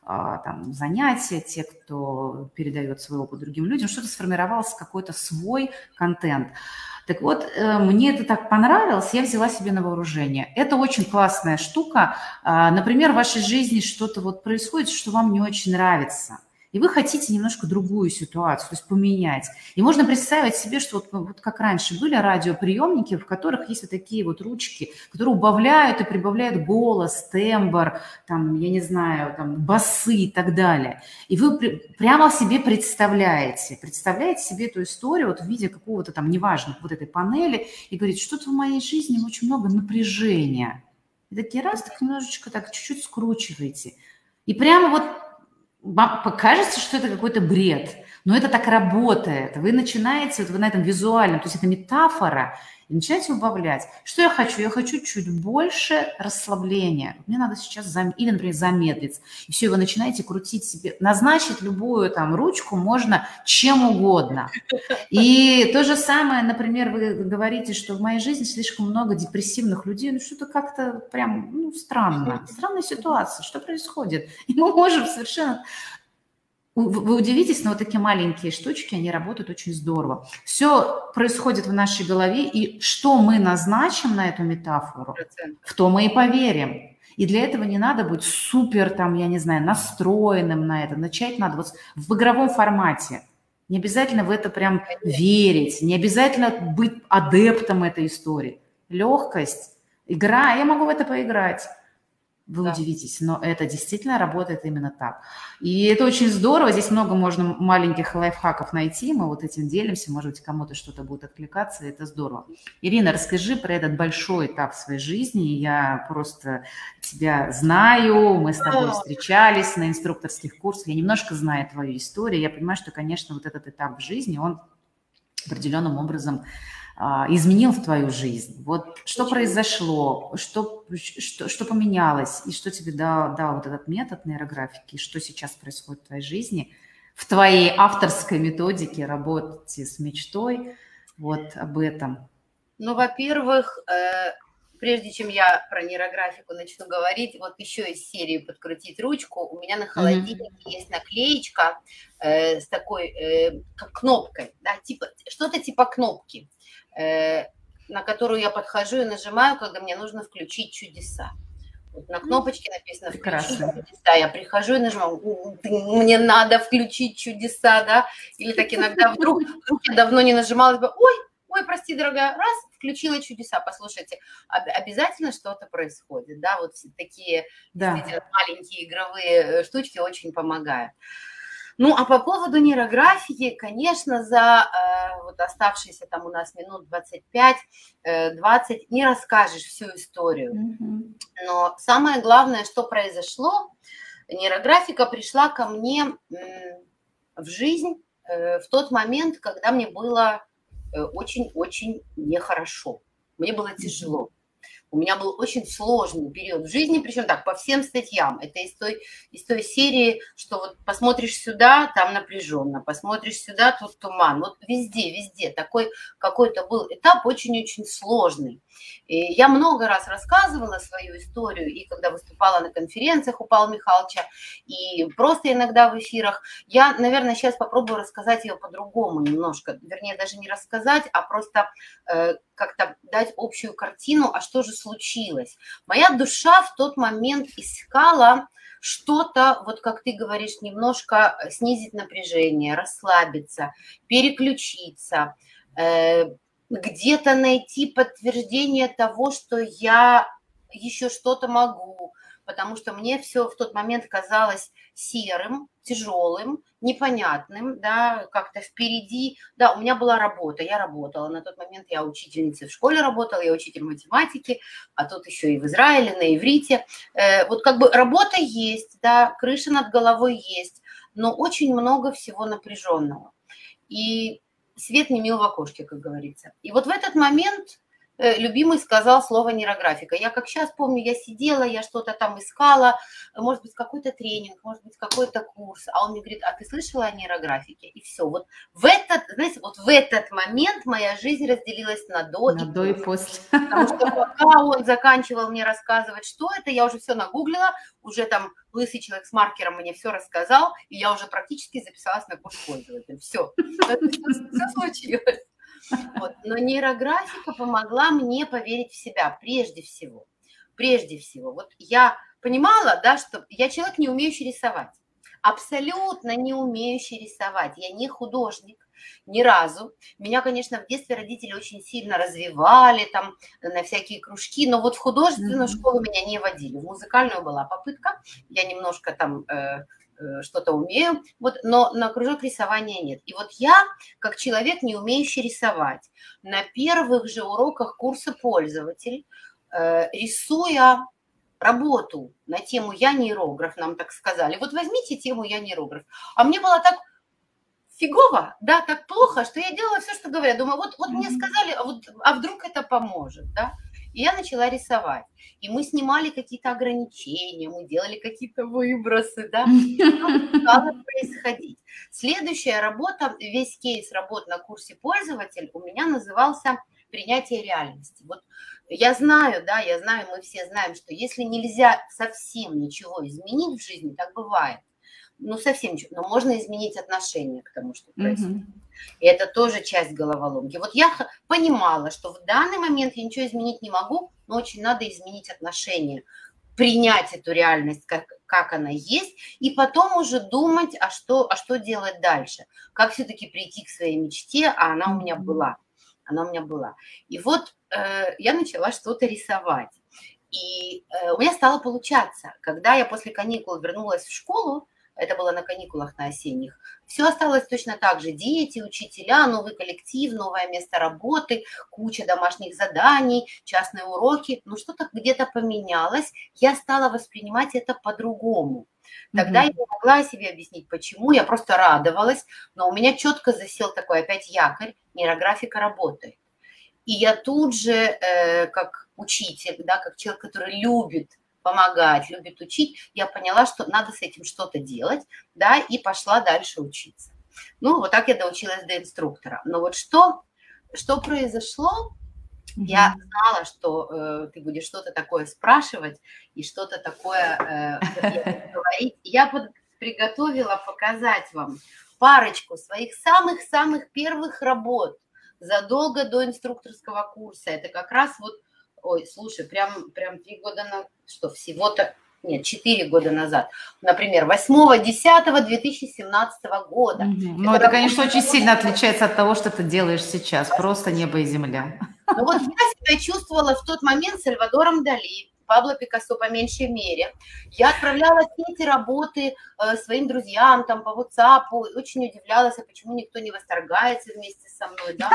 там занятия, те, кто передает свой опыт другим людям, что-то сформировался какой-то свой контент. Так вот, мне это так понравилось, я взяла себе на вооружение. Это очень классная штука. Например, в вашей жизни что-то вот происходит, что вам не очень нравится. и вы хотите немножко другую ситуацию, то есть поменять. И можно представить себе, что вот, вот как раньше были радиоприемники, в которых есть вот такие вот ручки, которые убавляют и прибавляют голос, тембр, там, я не знаю, там, басы и так далее. И вы при, прямо себе представляете, представляете себе эту историю вот в виде какого-то там, неважно, вот этой панели, и говорите, что-то в моей жизни очень много напряжения. И такие раз, так немножечко так чуть-чуть скручиваете. И прямо вот покажется, что это какой-то бред, но это так работает. Вы начинаете, вот вы на этом визуальном, то есть это метафора, и начинаете убавлять. Что я хочу? Я хочу чуть больше расслабления. Мне надо сейчас, зам... или, например, замедлиться. И все, и вы начинаете крутить себе. Назначить любую там ручку можно чем угодно. И то же самое, например, вы говорите, что в моей жизни слишком много депрессивных людей. Ну, что-то как-то прям, ну, странно. Странная ситуация. Что происходит? И мы можем совершенно... Вы удивитесь, но вот такие маленькие штучки, они работают очень здорово. Все происходит в нашей голове, и что мы назначим на эту метафору, в то мы и поверим. И для этого не надо быть супер, там, я не знаю, настроенным на это. Начать надо вот в игровом формате. Не обязательно в это прям верить, не обязательно быть адептом этой истории. Легкость, игра, я могу в это поиграть. Вы да. удивитесь, но это действительно работает именно так. И это очень здорово, здесь много можно маленьких лайфхаков найти, мы вот этим делимся, может быть, кому-то что-то будет откликаться, это здорово. Ирина, расскажи про этот большой этап своей жизни, я просто тебя знаю, мы с тобой встречались на инструкторских курсах, я немножко знаю твою историю, я понимаю, что, конечно, вот этот этап в жизни, он определенным образом... изменил в твою жизнь? Вот что произошло, что, что, что поменялось, и что тебе дал, дал вот этот метод нейрографики, что сейчас происходит в твоей жизни, в твоей авторской методике работы с мечтой, вот об этом. Ну, во-первых, э, прежде чем я про нейрографику начну говорить, вот еще из серии «Подкрутить ручку», у меня на холодильнике mm-hmm. есть наклеечка э, с такой э, кнопкой, да, типа, что-то типа кнопки, на которую я подхожу и нажимаю, когда мне нужно включить чудеса. Вот на кнопочке написано «включить чудеса». Я прихожу и нажимаю «мне надо включить чудеса», да? Или так иногда вдруг, вдруг я давно не нажимала, типа, ой, ой, прости, дорогая, раз, включила чудеса. Послушайте, обязательно что-то происходит, да? Вот такие да. маленькие игровые штучки очень помогают. Ну, а по поводу нейрографики, конечно, за э, вот оставшиеся там у нас минут двадцать пять двадцать не расскажешь всю историю. Mm-hmm. Но самое главное, что произошло, нейрографика пришла ко мне э, в жизнь э, в тот момент, когда мне было очень-очень нехорошо. Мне было тяжело. Mm-hmm. У меня был очень сложный период в жизни, причем так, по всем статьям. Это из той, из той серии, что вот посмотришь сюда, там напряженно, посмотришь сюда, тут туман. Вот везде, везде такой какой-то был этап очень-очень сложный. И я много раз рассказывала свою историю, и когда выступала на конференциях у Павла Михайловича, и просто иногда в эфирах, я, наверное, сейчас попробую рассказать ее по-другому немножко. Вернее, даже не рассказать, а просто э, как-то дать общую картину, а что же случилось. Моя душа в тот момент искала что-то, вот как ты говоришь, немножко снизить напряжение, расслабиться, переключиться, где-то найти подтверждение того, что я еще что-то могу, потому что мне все в тот момент казалось серым, тяжелым, непонятным, да, как-то впереди. Да, у меня была работа, я работала. На тот момент я учительницей в школе работала, я учитель математики, а тут еще и в Израиле, на иврите. Э, вот как бы работа есть, да, крыша над головой есть, но очень много всего напряженного. И свет не мил в окошке, как говорится. И вот в этот момент... любимый сказал слово нейрографика. Я как сейчас помню, я сидела, я что-то там искала, может быть, какой-то тренинг, может быть, какой-то курс. А он мне говорит, а ты слышала о нейрографике? И все. Вот в этот, знаете, вот в этот момент моя жизнь разделилась на до, на и, до и после. Потому что пока он заканчивал мне рассказывать, что это, я уже все нагуглила, уже там лысый человек с маркером мне все рассказал, и я уже практически записалась на курс пользователя. Все. Все случилось. Вот. Но нейрографика помогла мне поверить в себя прежде всего. Прежде всего. Вот я понимала, да, что я человек, не умеющий рисовать. абсолютно не умеющий рисовать. Я не художник ни разу. Меня, конечно, в детстве родители очень сильно развивали там на всякие кружки, но вот в художественную mm-hmm. школу меня не водили. В музыкальную была попытка, я немножко там э, э, что-то умею, вот, но на кружок рисования нет. И вот я, как человек, не умеющий рисовать, на первых же уроках курса «Пользователь», э, рисуя работу на тему «Я нейрограф», нам так сказали, вот возьмите тему «Я нейрограф». А мне было так фигово, да, так плохо, что я делала все, что говорят. Думаю, вот, вот мне сказали, а, вот, а вдруг это поможет, да? И я начала рисовать. И мы снимали какие-то ограничения, мы делали какие-то выбросы, да? Стало происходить. Следующая работа, весь кейс работ на курсе «Пользователь» у меня назывался «Принятие реальности». Вот я знаю, да, я знаю, мы все знаем, что если нельзя совсем ничего изменить в жизни, так бывает. Ну, совсем ничего. Но можно изменить отношение к тому, что происходит. Mm-hmm. И это тоже часть головоломки. Вот я понимала, что в данный момент я ничего изменить не могу, но очень надо изменить отношение, принять эту реальность, как, как она есть, и потом уже думать, а что, а что делать дальше. Как все-таки прийти к своей мечте, а она у меня была. Она у меня была. И вот э, я начала что-то рисовать. И э, у меня стало получаться. Когда я после каникул вернулась в школу, это было на каникулах на осенних, все осталось точно так же. Дети, учителя, новый коллектив, новое место работы, куча домашних заданий, частные уроки. Ну, что-то где-то поменялось. Я стала воспринимать это по-другому. Тогда mm-hmm. я не могла себе объяснить, почему. Я просто радовалась. Но у меня четко засел такой опять якорь. Нейрографика работает. И я тут же, э, как учитель, да, как человек, который любит помогать, любит учить, я поняла, что надо с этим что-то делать, да, и пошла дальше учиться. Ну, вот так я доучилась до инструктора. Но вот что, что произошло, mm-hmm. я знала, что э, ты будешь что-то такое спрашивать и что-то такое э, говорить. Я под, приготовила показать вам парочку своих самых-самых первых работ задолго до инструкторского курса. Это как раз вот, ой, слушай, прям, прям три года назад, что всего-то, нет, четыре года назад. Например, восьмого десятого две тысячи семнадцатого года. Mm-hmm. Ну, это, это конечно, очень сильно отличается от того, что ты делаешь сейчас. Просто небо и земля. Ну, вот я себя чувствовала в тот момент Сальвадором Дали, Пабло Пикассо по меньшей мере. Я отправляла все эти работы э, своим друзьям там по WhatsApp, очень удивлялась, а почему никто не восторгается вместе со мной, да,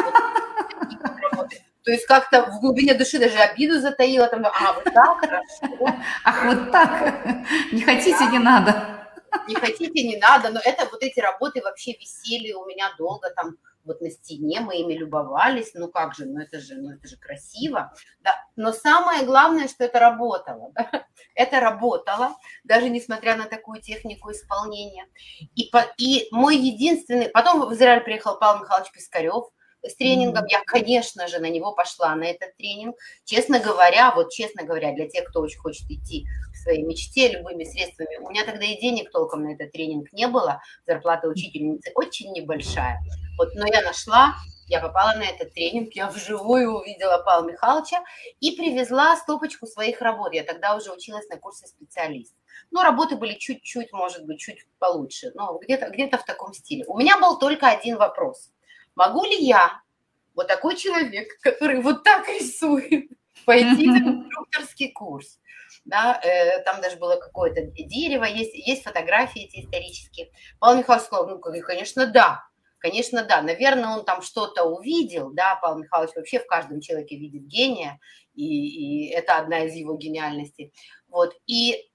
вот. То есть как-то в глубине души даже обиду затаила, там, а вот так, хорошо. Ах, вот так, не хотите, не надо. Не хотите, не надо, но это вот эти работы вообще висели у меня долго там, вот на стене мы ими любовались, ну как же, ну это же, ну это же красиво, да. Но самое главное, что это работало, да? Это работало, даже несмотря на такую технику исполнения. И, по, и мой единственный, потом в Израиль приехал Павел Михайлович Пискарёв с тренингом, я, конечно же, на него пошла, на этот тренинг. Честно говоря, вот честно говоря, для тех, кто очень хочет идти к своей мечте любыми средствами, у меня тогда и денег толком на этот тренинг не было, зарплата учительницы очень небольшая. Вот, но я нашла, я попала на этот тренинг, я вживую увидела Павла Михайловича и привезла стопочку своих работ. Я тогда уже училась на курсе «Специалист». Ну, работы были чуть-чуть, может быть, чуть получше, но где-то, где-то в таком стиле. У меня был только один вопрос. Могу ли я, вот такой человек, который вот так рисует, пойти на инструкторский курс? Да, э, там даже было какое-то дерево, есть, есть фотографии эти исторические. Павел Михайлович сказал, ну, конечно, да. Конечно, да, наверное, он там что-то увидел, да, Павел Михайлович вообще в каждом человеке видит гения, и, и это одна из его гениальностей. Вот, и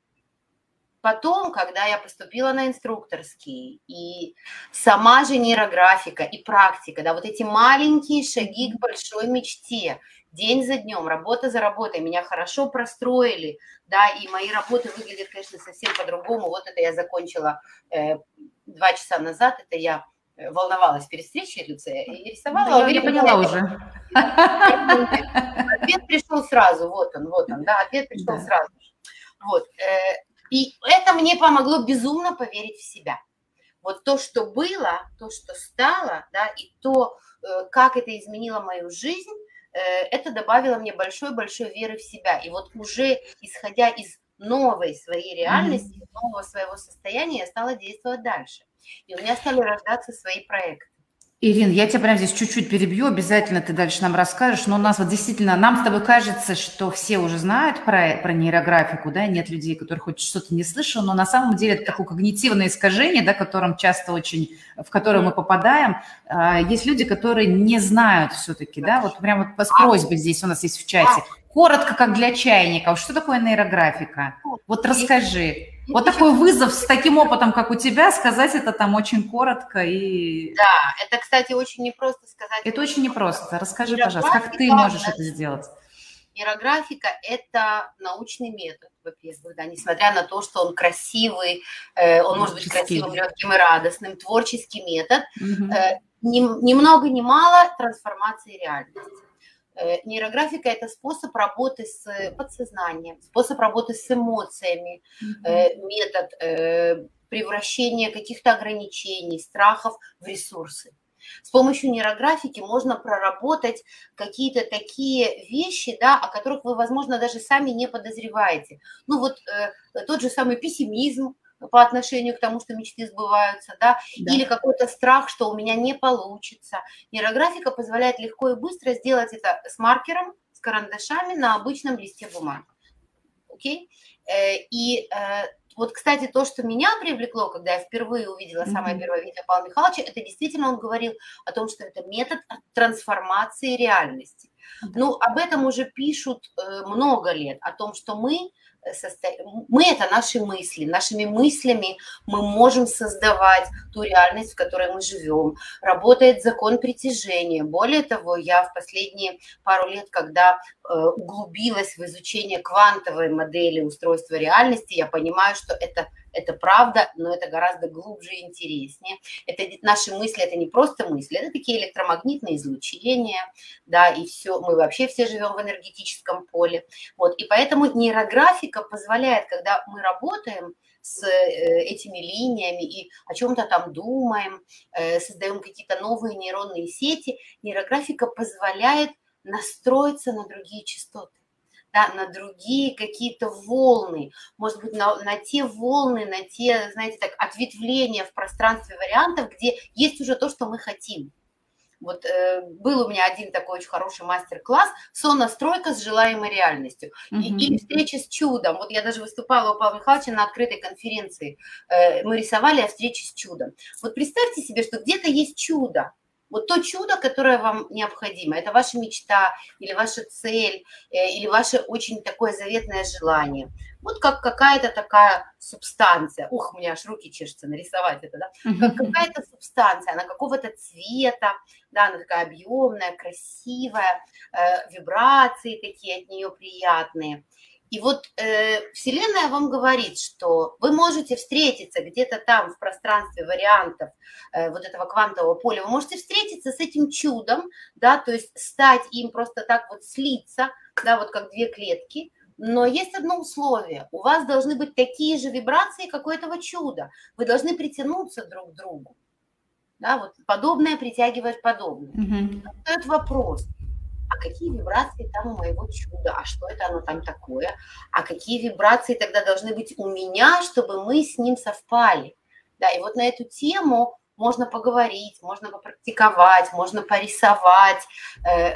потом, когда я поступила на инструкторский, и сама же нейрографика, и практика, да, вот эти маленькие шаги к большой мечте, день за днем, работа за работой, меня хорошо простроили, да, и мои работы выглядят, конечно, совсем по-другому. Вот это я закончила э, два часа назад, это я волновалась перед встречей, Люция, и рисовала. Да, я, я поняла уже. Ответ пришел сразу, вот он, вот он, да, ответ пришел да. сразу. Вот. И это мне помогло безумно поверить в себя. Вот то, что было, то, что стало, да, и то, как это изменило мою жизнь, это добавило мне большой-большой веры в себя. И вот уже исходя из новой своей реальности, mm-hmm. нового своего состояния, я стала действовать дальше. И у меня стали рождаться свои проекты. Ирина, я тебя прямо здесь чуть-чуть перебью, обязательно ты дальше нам расскажешь, но у нас вот действительно, нам с тобой кажется, что все уже знают про, про нейрографику, да, нет людей, которые хоть что-то не слышали, но на самом деле это такое когнитивное искажение, да, которым часто очень, в которое мы попадаем. Есть люди, которые не знают все-таки, да, вот прямо вот с просьбой здесь у нас есть в чате. Коротко, как для чайников, что такое нейрографика? Вот расскажи. Вот такой вызов с таким опытом, как у тебя, сказать это там очень коротко и... Да, это, кстати, очень непросто сказать. Это очень непросто. Расскажи, пожалуйста, как ты можешь это сделать? Нейрографика – это научный метод, во-первых, да, несмотря на то, что он красивый, он может быть красивым, легким и радостным, творческий метод. Угу. Ни, ни много ни мало трансформации реальности. Нейрографика – это способ работы с подсознанием, способ работы с эмоциями, mm-hmm. метод превращения каких-то ограничений, страхов в ресурсы. С помощью нейрографики можно проработать какие-то такие вещи, да, о которых вы, возможно, даже сами не подозреваете. Ну вот тот же самый пессимизм по отношению к тому, что мечты сбываются, да, да. или какой-то страх, что у меня не получится. Нейрографика позволяет легко и быстро сделать это с маркером, с карандашами на обычном листе бумаги. Окей? И вот, кстати, то, что меня привлекло, когда я впервые увидела самое первое видео Павла Михайловича, это действительно он говорил о том, что это метод трансформации реальности. Ну, об этом уже пишут много лет, о том, что мы... Мы – это наши мысли. Нашими мыслями мы можем создавать ту реальность, в которой мы живем. Работает закон притяжения. Более того, я в последние пару лет, когда углубилась в изучение квантовой модели устройства реальности, я понимаю, что это, это правда, но это гораздо глубже и интереснее. Это, наши мысли – это не просто мысли, это такие электромагнитные излучения, да, и все, мы вообще все живем в энергетическом поле. Вот, и поэтому нейрографика позволяет, когда мы работаем с этими линиями и о чем-то там думаем, создаем какие-то новые нейронные сети, нейрографика позволяет настроиться на другие частоты, да, на другие какие-то волны, может быть, на, на те волны, на те, знаете, так, ответвления в пространстве вариантов, где есть уже то, что мы хотим. Вот э, был у меня один такой очень хороший мастер-класс «Сонастройка с желаемой реальностью». Mm-hmm. и, или «Встреча с чудом». Вот я даже выступала у Павла Михайловича на открытой конференции. Э, мы рисовали о встрече с чудом. Вот представьте себе, что где-то есть чудо. Вот то чудо, которое вам необходимо, это ваша мечта или ваша цель, или ваше очень такое заветное желание. Вот как какая-то такая субстанция. Ух, у меня аж руки чешутся нарисовать это, да? Как какая-то субстанция, она какого-то цвета, да, она такая объемная, красивая, э, вибрации такие от нее приятные. И вот э, Вселенная вам говорит, что вы можете встретиться где-то там в пространстве вариантов э, вот этого квантового поля, вы можете встретиться с этим чудом, да, то есть стать им просто так вот слиться, да, вот как две клетки, но есть одно условие, у вас должны быть такие же вибрации, как у этого чуда, вы должны притянуться друг к другу, да, вот подобное притягивает подобное. Mm-hmm. Это вопрос. А какие вибрации там у моего чуда? А что это оно там такое? А какие вибрации тогда должны быть у меня, чтобы мы с ним совпали? Да, и вот на эту тему можно поговорить, можно попрактиковать, можно порисовать.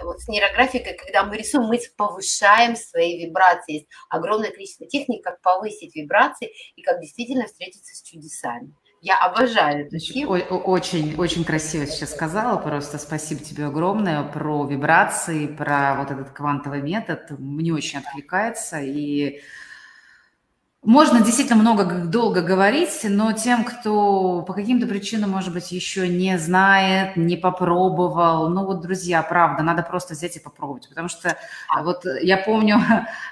Вот с нейрографикой, когда мы рисуем, мы повышаем свои вибрации. Есть огромное количество техник, как повысить вибрации и как действительно встретиться с чудесами. Я обожаю эту тему. Очень, очень красиво сейчас сказала, просто спасибо тебе огромное про вибрации, про вот этот квантовый метод. Мне очень откликается, и можно действительно много долго говорить, но тем, кто по каким-то причинам, может быть, еще не знает, не попробовал, ну вот, друзья, правда, надо просто взять и попробовать, потому что вот я помню,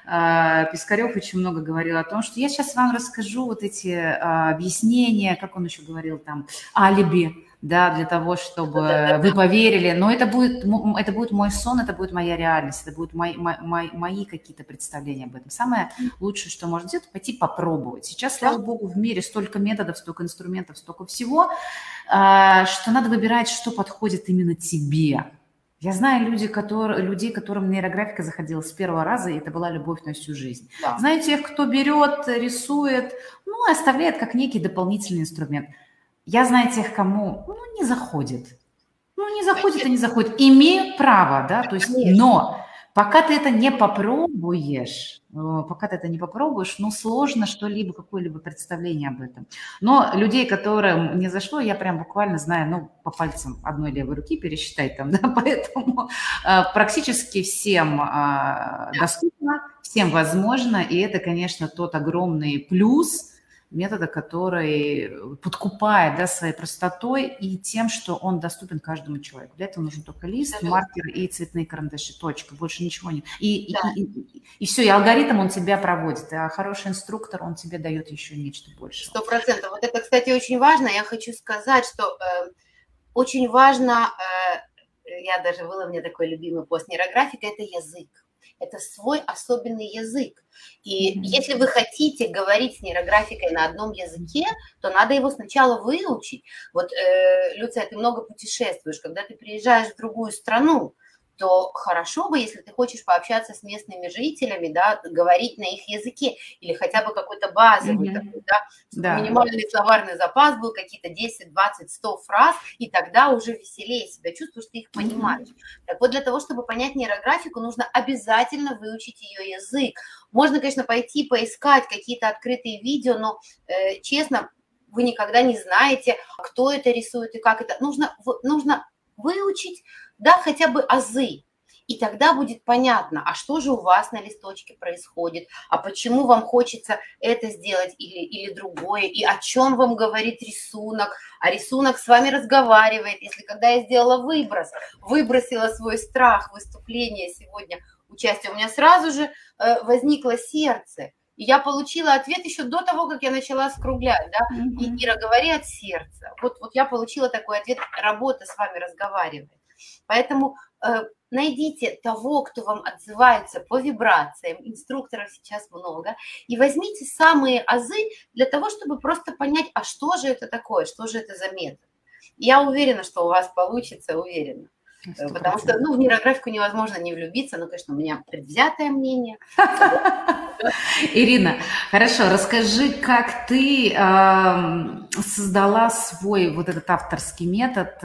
Пискарёв очень много говорил о том, что я сейчас вам расскажу вот эти объяснения, как он еще говорил там, алиби. Да, для того, чтобы вы поверили. Но это будет, это будет мой сон, это будет моя реальность, это будут мои, мои, мои какие-то представления об этом. Самое лучшее, что можно сделать, пойти попробовать. Сейчас, слава богу, в мире столько методов, столько инструментов, столько всего, что надо выбирать, что подходит именно тебе. Я знаю люди, которые, людей, которым нейрографика заходила с первого раза, и это была любовь на всю жизнь. Да. Знаю тех, кто берет, рисует, ну, оставляет как некий дополнительный инструмент. Я знаю тех, кому, ну, не заходит. Ну, не заходит и не заходит. Имею право, да, то есть, но пока ты это не попробуешь, пока ты это не попробуешь, ну, сложно что-либо, какое-либо представление об этом. Но людей, которым не зашло, я прям буквально знаю, ну, по пальцам одной левой руки пересчитать там, да, поэтому практически всем доступно, всем возможно, и это, конечно, тот огромный плюс метода, который подкупает, да, своей простотой и тем, что он доступен каждому человеку. Для этого нужен только лист, да, маркер и цветные карандаши, точка, больше ничего нет. И, да. и, и, и все, и алгоритм, он тебя проводит, а хороший инструктор, он тебе дает еще нечто большее. Сто процентов. Вот это, кстати, очень важно. Я хочу сказать, что э, очень важно, э, я даже была, у меня такой любимый пост нейрографика, это язык. Это свой особенный язык. И mm-hmm. если вы хотите говорить с нейрографикой на одном языке, то надо его сначала выучить. Вот, э, Люция, ты много путешествуешь. Когда ты приезжаешь в другую страну, то хорошо бы, если ты хочешь пообщаться с местными жителями, да, говорить на их языке, или хотя бы какой-то базовый, mm-hmm. такой, да, да. минимальный словарный запас был, какие-то десять, двадцать, сто фраз, и тогда уже веселее себя чувствуешь, ты их понимаешь. Mm-hmm. Так вот, для того, чтобы понять нейрографику, нужно обязательно выучить ее язык. Можно, конечно, пойти поискать какие-то открытые видео, но, э, честно, вы никогда не знаете, кто это рисует и как это. Нужно, нужно выучить, да, хотя бы азы, и тогда будет понятно, а что же у вас на листочке происходит, а почему вам хочется это сделать или, или другое, и о чем вам говорит рисунок, а рисунок с вами разговаривает. Если когда я сделала выброс, выбросила свой страх выступления сегодня, участие, у меня сразу же э, возникло сердце, и я получила ответ еще до того, как я начала скруглять, да, mm-hmm. и Ира, говори от сердца, вот, вот я получила такой ответ, работа с вами разговаривает. Поэтому э, найдите того, кто вам отзывается по вибрациям, инструкторов сейчас много, и возьмите самые азы для того, чтобы просто понять, а что же это такое, что же это за метод. Я уверена, что у вас получится, уверена. сто процентов. Потому что, ну, в нейрографику невозможно не влюбиться, но, конечно, у меня предвзятое мнение. Ирина, хорошо, расскажи, как ты создала свой вот этот авторский метод,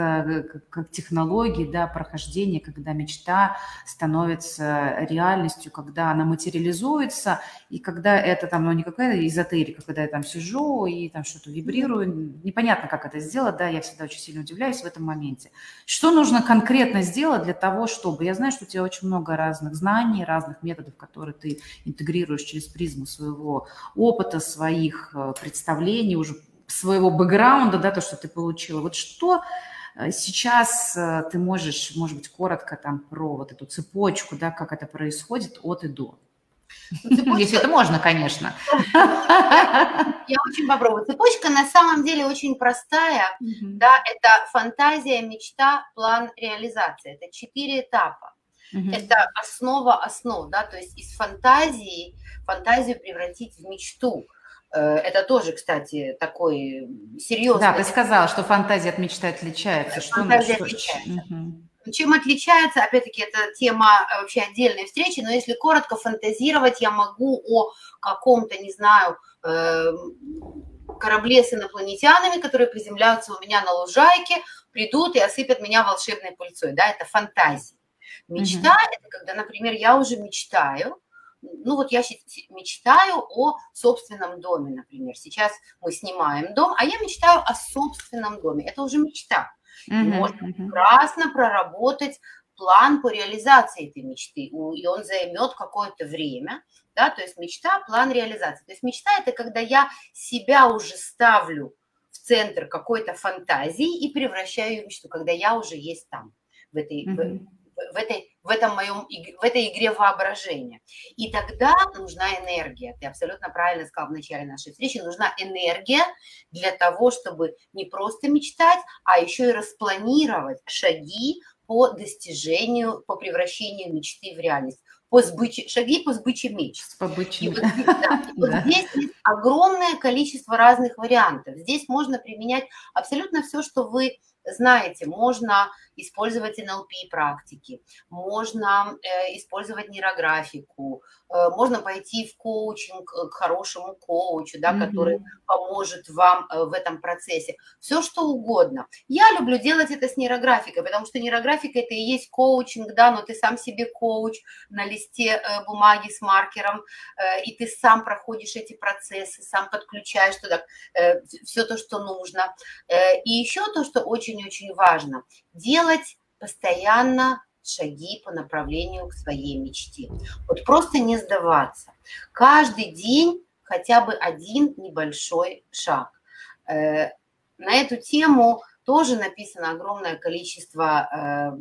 как технологии, да, прохождения, когда мечта становится реальностью, когда она материализуется, и когда это там, ну, не какая-то эзотерика, когда я там сижу и там что-то вибрирую, непонятно, как это сделать, да, я всегда очень сильно удивляюсь в этом моменте. Что нужно конкретно сделать для того, чтобы... Я знаю, что у тебя очень много разных знаний, разных методов, которые ты интегрируешь через призму своего опыта, своих представлений, уже своего бэкграунда, да, то, что ты получила. Вот что сейчас ты можешь, может быть, коротко там про вот эту цепочку, да, как это происходит от и до? Цепочка... Если это можно, конечно. Я очень попробую. Цепочка на самом деле очень простая. Mm-hmm. Да, это фантазия, мечта, план реализации. Это четыре этапа. Mm-hmm. Это основа основ. Да? То есть из фантазии фантазию превратить в мечту. Это тоже, кстати, такой серьезный... Да, ты сказала, что фантазия от мечты отличается. Фантазия что... отличается. Mm-hmm. Чем отличается, опять-таки, это тема вообще отдельной встречи, но если коротко, фантазировать я могу о каком-то, не знаю, корабле с инопланетянами, которые приземляются у меня на лужайке, придут и осыпят меня волшебной пыльцой, да, это фантазия. Мечта mm-hmm. – это когда, например, я уже мечтаю, ну вот я сейчас мечтаю о собственном доме, например, сейчас мы снимаем дом, а я мечтаю о собственном доме, это уже мечта. И uh-huh, можно прекрасно uh-huh. проработать план по реализации этой мечты, и он займет какое-то время, да, то есть мечта, план реализации. То есть мечта – это когда я себя уже ставлю в центр какой-то фантазии и превращаю ее в мечту, когда я уже есть там, в этой, uh-huh. в, в этой, в этом моем, в этой игре воображения. И тогда нужна энергия. Ты абсолютно правильно сказал в начале нашей встречи. Нужна энергия для того, чтобы не просто мечтать, а еще и распланировать шаги по достижению, по превращению мечты в реальность. По сбычи, шаги по сбыче мечт. И вот, да, и вот здесь есть огромное количество разных вариантов. Здесь можно применять абсолютно все, что вы знаете, можно использовать эн эл пи-практики, можно э, использовать нейрографику, э, можно пойти в коучинг к хорошему коучу, да, mm-hmm. который поможет вам э, в этом процессе. Все, что угодно. Я люблю делать это с нейрографикой, потому что нейрографика – это и есть коучинг, да, но ты сам себе коуч на листе э, бумаги с маркером, э, и ты сам проходишь эти процессы, сам подключаешь туда э, все то, что нужно. Э, и еще то, что очень-очень важно – делать постоянно шаги по направлению к своей мечте. Вот просто не сдаваться. Каждый день хотя бы один небольшой шаг. На эту тему тоже написано огромное количество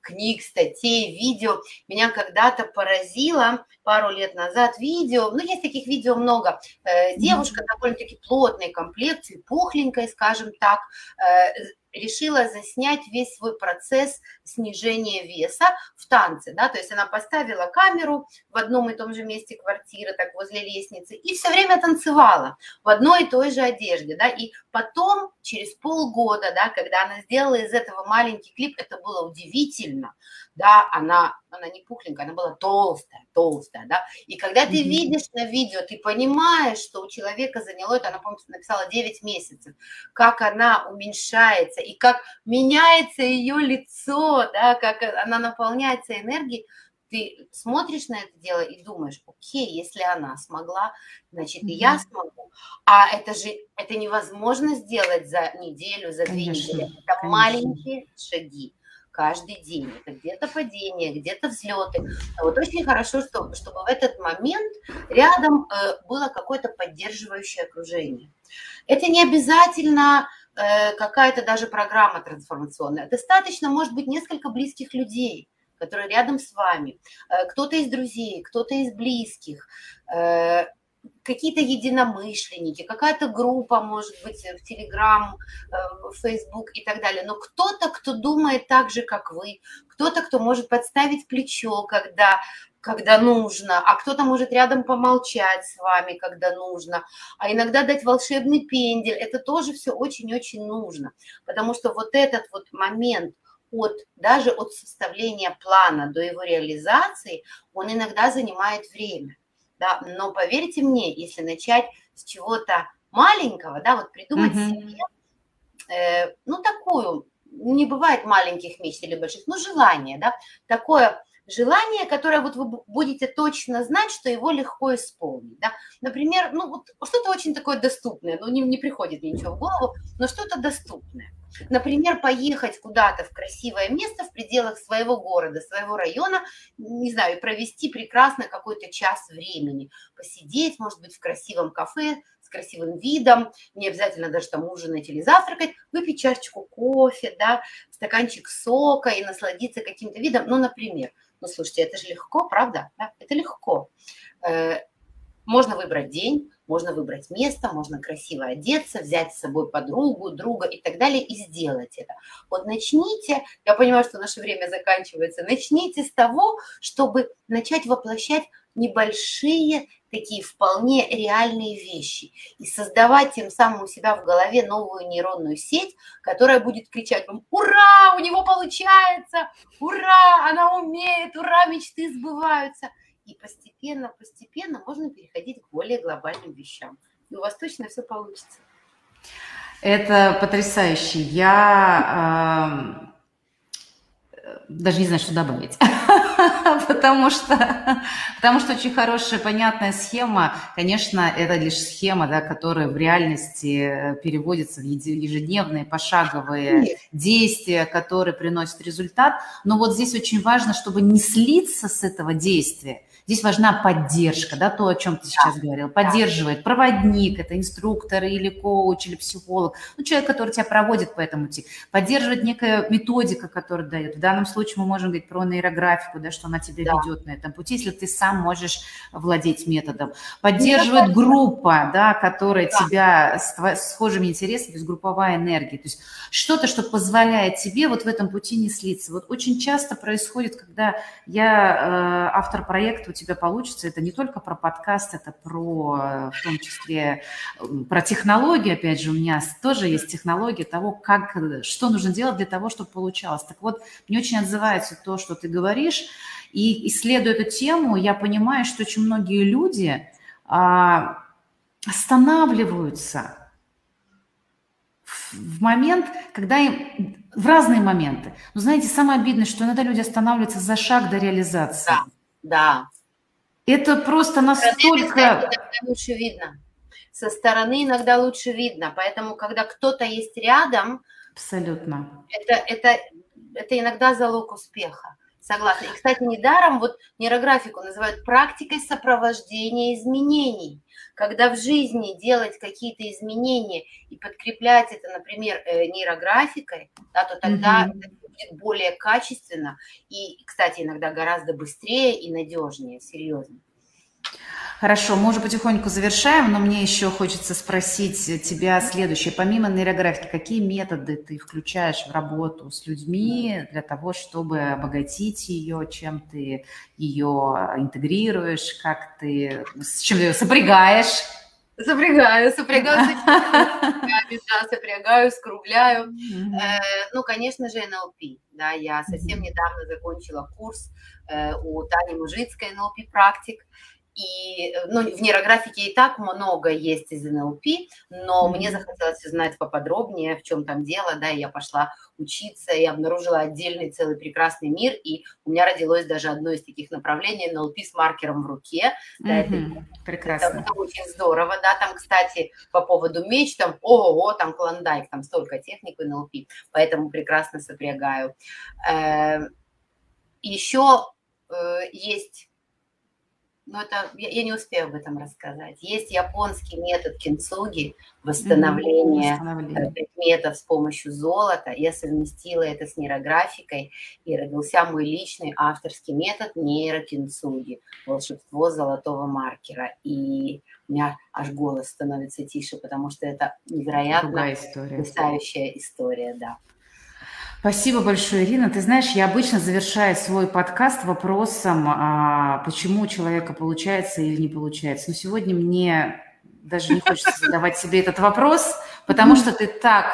книг, статей, видео. Меня когда-то поразило пару лет назад видео, ну, есть таких видео много, девушка довольно-таки плотной комплекции, пухленькой, скажем так, решила заснять весь свой процесс снижения веса в танце, да, то есть она поставила камеру в одном и том же месте квартиры, так возле лестницы, и все время танцевала в одной и той же одежде, да, и потом, через полгода, да, когда она сделала из этого маленький клип, это было удивительно, да, она, она не пухленькая, она была толстая, толстая, да, и когда ты [S2] Mm-hmm. [S1] Видишь на видео, ты понимаешь, что у человека заняло это, она, помню, написала девять месяцев, как она уменьшается, и как меняется ее лицо, да, как она наполняется энергией, ты смотришь на это дело и думаешь, окей, если она смогла, значит, и я смогу. А это же это невозможно сделать за неделю, за две недели. Это конечно. Маленькие шаги каждый день. Это где-то падение, где-то взлеты. А вот очень хорошо, чтобы, чтобы в этот момент рядом э, было какое-то поддерживающее окружение. Это не обязательно... какая-то даже программа трансформационная. Достаточно, может быть, несколько близких людей, которые рядом с вами. Кто-то из друзей, кто-то из близких, какие-то единомышленники, какая-то группа, может быть, в Телеграм, в Фейсбук и так далее. Но кто-то, кто думает так же, как вы, кто-то, кто может подставить плечо, когда... когда нужно, а кто-то может рядом помолчать с вами, когда нужно, а иногда дать волшебный пендель, это тоже все очень-очень нужно, потому что вот этот вот момент, от, даже от составления плана до его реализации, он иногда занимает время, да? Но поверьте мне, если начать с чего-то маленького, да, вот придумать [S2] Mm-hmm. [S1] Себе, э, ну, такую, не бывает маленьких мечт или больших, ну, желание, да, такое... Желание, которое вот вы будете точно знать, что его легко исполнить. Да? Например, ну, вот что-то очень такое доступное, ну, не, не приходит мне ничего в голову, но что-то доступное. Например, поехать куда-то в красивое место в пределах своего города, своего района, не знаю, и провести прекрасно какой-то час времени, посидеть, может быть, в красивом кафе, красивым видом, не обязательно даже там ужинать или завтракать, выпить чашечку кофе, да, стаканчик сока и насладиться каким-то видом, ну, например. Ну, слушайте, это же легко, правда? Да? Это легко. Можно выбрать день, можно выбрать место, можно красиво одеться, взять с собой подругу, друга и так далее и сделать это. Вот начните, я понимаю, что наше время заканчивается, начните с того, чтобы начать воплощать небольшие такие вполне реальные вещи и создавать тем самым у себя в голове новую нейронную сеть, которая будет кричать вам «Ура! У него получается! Ура! Она умеет! Ура! Мечты сбываются!» И постепенно, постепенно можно переходить к более глобальным вещам. И у вас точно все получится. Это потрясающе. Я... Э... Даже не знаю, что добавить, потому что, потому что очень хорошая, понятная схема. Конечно, это лишь схема, да, которая в реальности переводится в ежедневные пошаговые действия, которые приносят результат. Но вот здесь очень важно, чтобы не слиться с этого действия. Здесь важна поддержка, да, то, о чем ты сейчас говорил. Поддерживает проводник, это инструктор или коуч, или психолог, ну, человек, который тебя проводит по этому пути. Поддерживает некая методика, которая дает. В данном случае мы можем говорить про нейрографику, да, что она тебя да. ведет на этом пути, если ты сам можешь владеть методом. Поддерживает группа, да, которая да. тебя с схожими интересами, то есть групповая энергия. То есть что-то, что позволяет тебе вот в этом пути не слиться. Вот очень часто происходит, когда я э, автор проекта, у тебя получится, это не только про подкаст, это про, в том числе, про технологии, опять же, у меня тоже есть технология того, как, что нужно делать для того, чтобы получалось. Так вот, мне очень отзывается то, что ты говоришь, и исследуя эту тему, я понимаю, что очень многие люди а, останавливаются в момент, когда им... В разные моменты. Но, знаете, самое обидное, что иногда люди останавливаются за шаг до реализации. Да, да. Это просто настолько... Лучше видно. Со стороны иногда лучше видно. Поэтому, когда кто-то есть рядом... Абсолютно. Это, это, это иногда залог успеха. Согласна. И, кстати, недаром вот нейрографику называют практикой сопровождения изменений. Когда в жизни делать какие-то изменения и подкреплять это, например, нейрографикой, да, то тогда [S2] Mm-hmm. [S1] Это будет более качественно и, кстати, иногда гораздо быстрее и надежнее, серьезно. Хорошо, мы уже потихоньку завершаем, но мне еще хочется спросить тебя следующее. Помимо нейрографики, какие методы ты включаешь в работу с людьми для того, чтобы обогатить ее, чем ты ее интегрируешь, как ты, с чем ты ее сопрягаешь? Сопрягаю, сопрягаю, сопрягаю, скругляю. Ну, конечно же, эн эл пи. Да, я совсем недавно закончила курс у Тани Мужицкой эн эл пи-практик. И ну, в нейрографике и так много есть из эн эл пи, но mm-hmm. мне захотелось узнать поподробнее, в чем там дело, да, и я пошла учиться, и обнаружила отдельный целый прекрасный мир, и у меня родилось даже одно из таких направлений эн эл пи с маркером в руке. Mm-hmm. Да, это, прекрасно. Это, это очень здорово, да, там, кстати, по поводу меч, там, ого-го, там клондайк, там столько техник в эн эл пи, поэтому прекрасно сопрягаю. Еще есть... Но это, я, я не успею об этом рассказать. Есть японский метод кинцуги, восстановление, восстановление предметов с помощью золота. Я совместила это с нейрографикой, и родился мой личный авторский метод нейрокинцуги, волшебство золотого маркера. И у меня аж голос становится тише, потому что это невероятно потрясающая история, да. Спасибо большое, Ирина. Ты знаешь, я обычно завершаю свой подкаст вопросом, а почему у человека получается или не получается. Но сегодня мне даже не хочется задавать себе этот вопрос, потому что ты так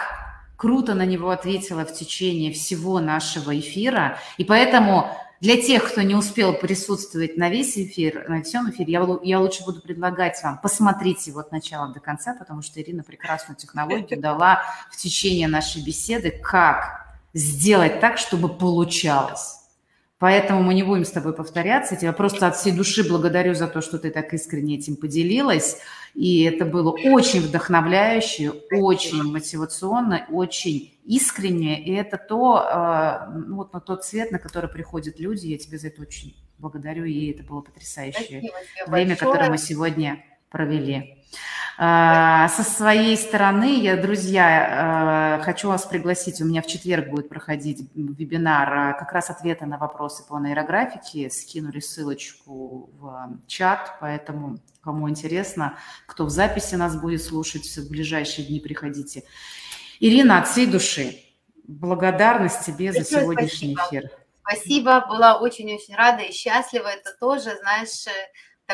круто на него ответила в течение всего нашего эфира. И поэтому для тех, кто не успел присутствовать на весь эфир, на всем эфире, я, я лучше буду предлагать вам посмотреть его от начала до конца, потому что Ирина прекрасную технологию дала в течение нашей беседы, как... сделать так, чтобы получалось. Поэтому мы не будем с тобой повторяться. Я тебя просто от всей души благодарю за то, что ты так искренне этим поделилась. И это было очень вдохновляюще, очень мотивационно, очень искренне. И это то, ну, вот, на тот цвет, на который приходят люди. Я тебя за это очень благодарю. И это было потрясающее время, которое мы сегодня провели. Со своей стороны, я, друзья, хочу вас пригласить. У меня в четверг будет проходить вебинар, как раз ответы на вопросы по нейрографике. Скинули ссылочку в чат, поэтому, кому интересно, кто в записи нас будет слушать, в ближайшие дни приходите. Ирина, от всей души, благодарность тебе за сегодняшний эфир. Спасибо, была очень-очень рада и счастлива. Это тоже, знаешь...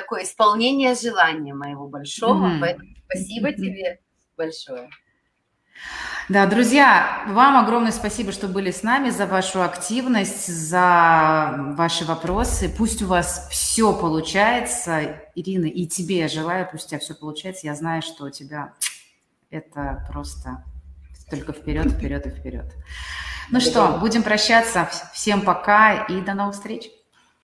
такое исполнение желания моего большого, mm-hmm. поэтому спасибо mm-hmm. тебе большое. Да, друзья, вам огромное спасибо, что были с нами, за вашу активность, за ваши вопросы. Пусть у вас все получается, Ирина, и тебе я желаю, пусть у тебя все получается. Я знаю, что у тебя это просто только вперед, вперед и вперед. Ну что, будем прощаться. Всем пока и до новых встреч.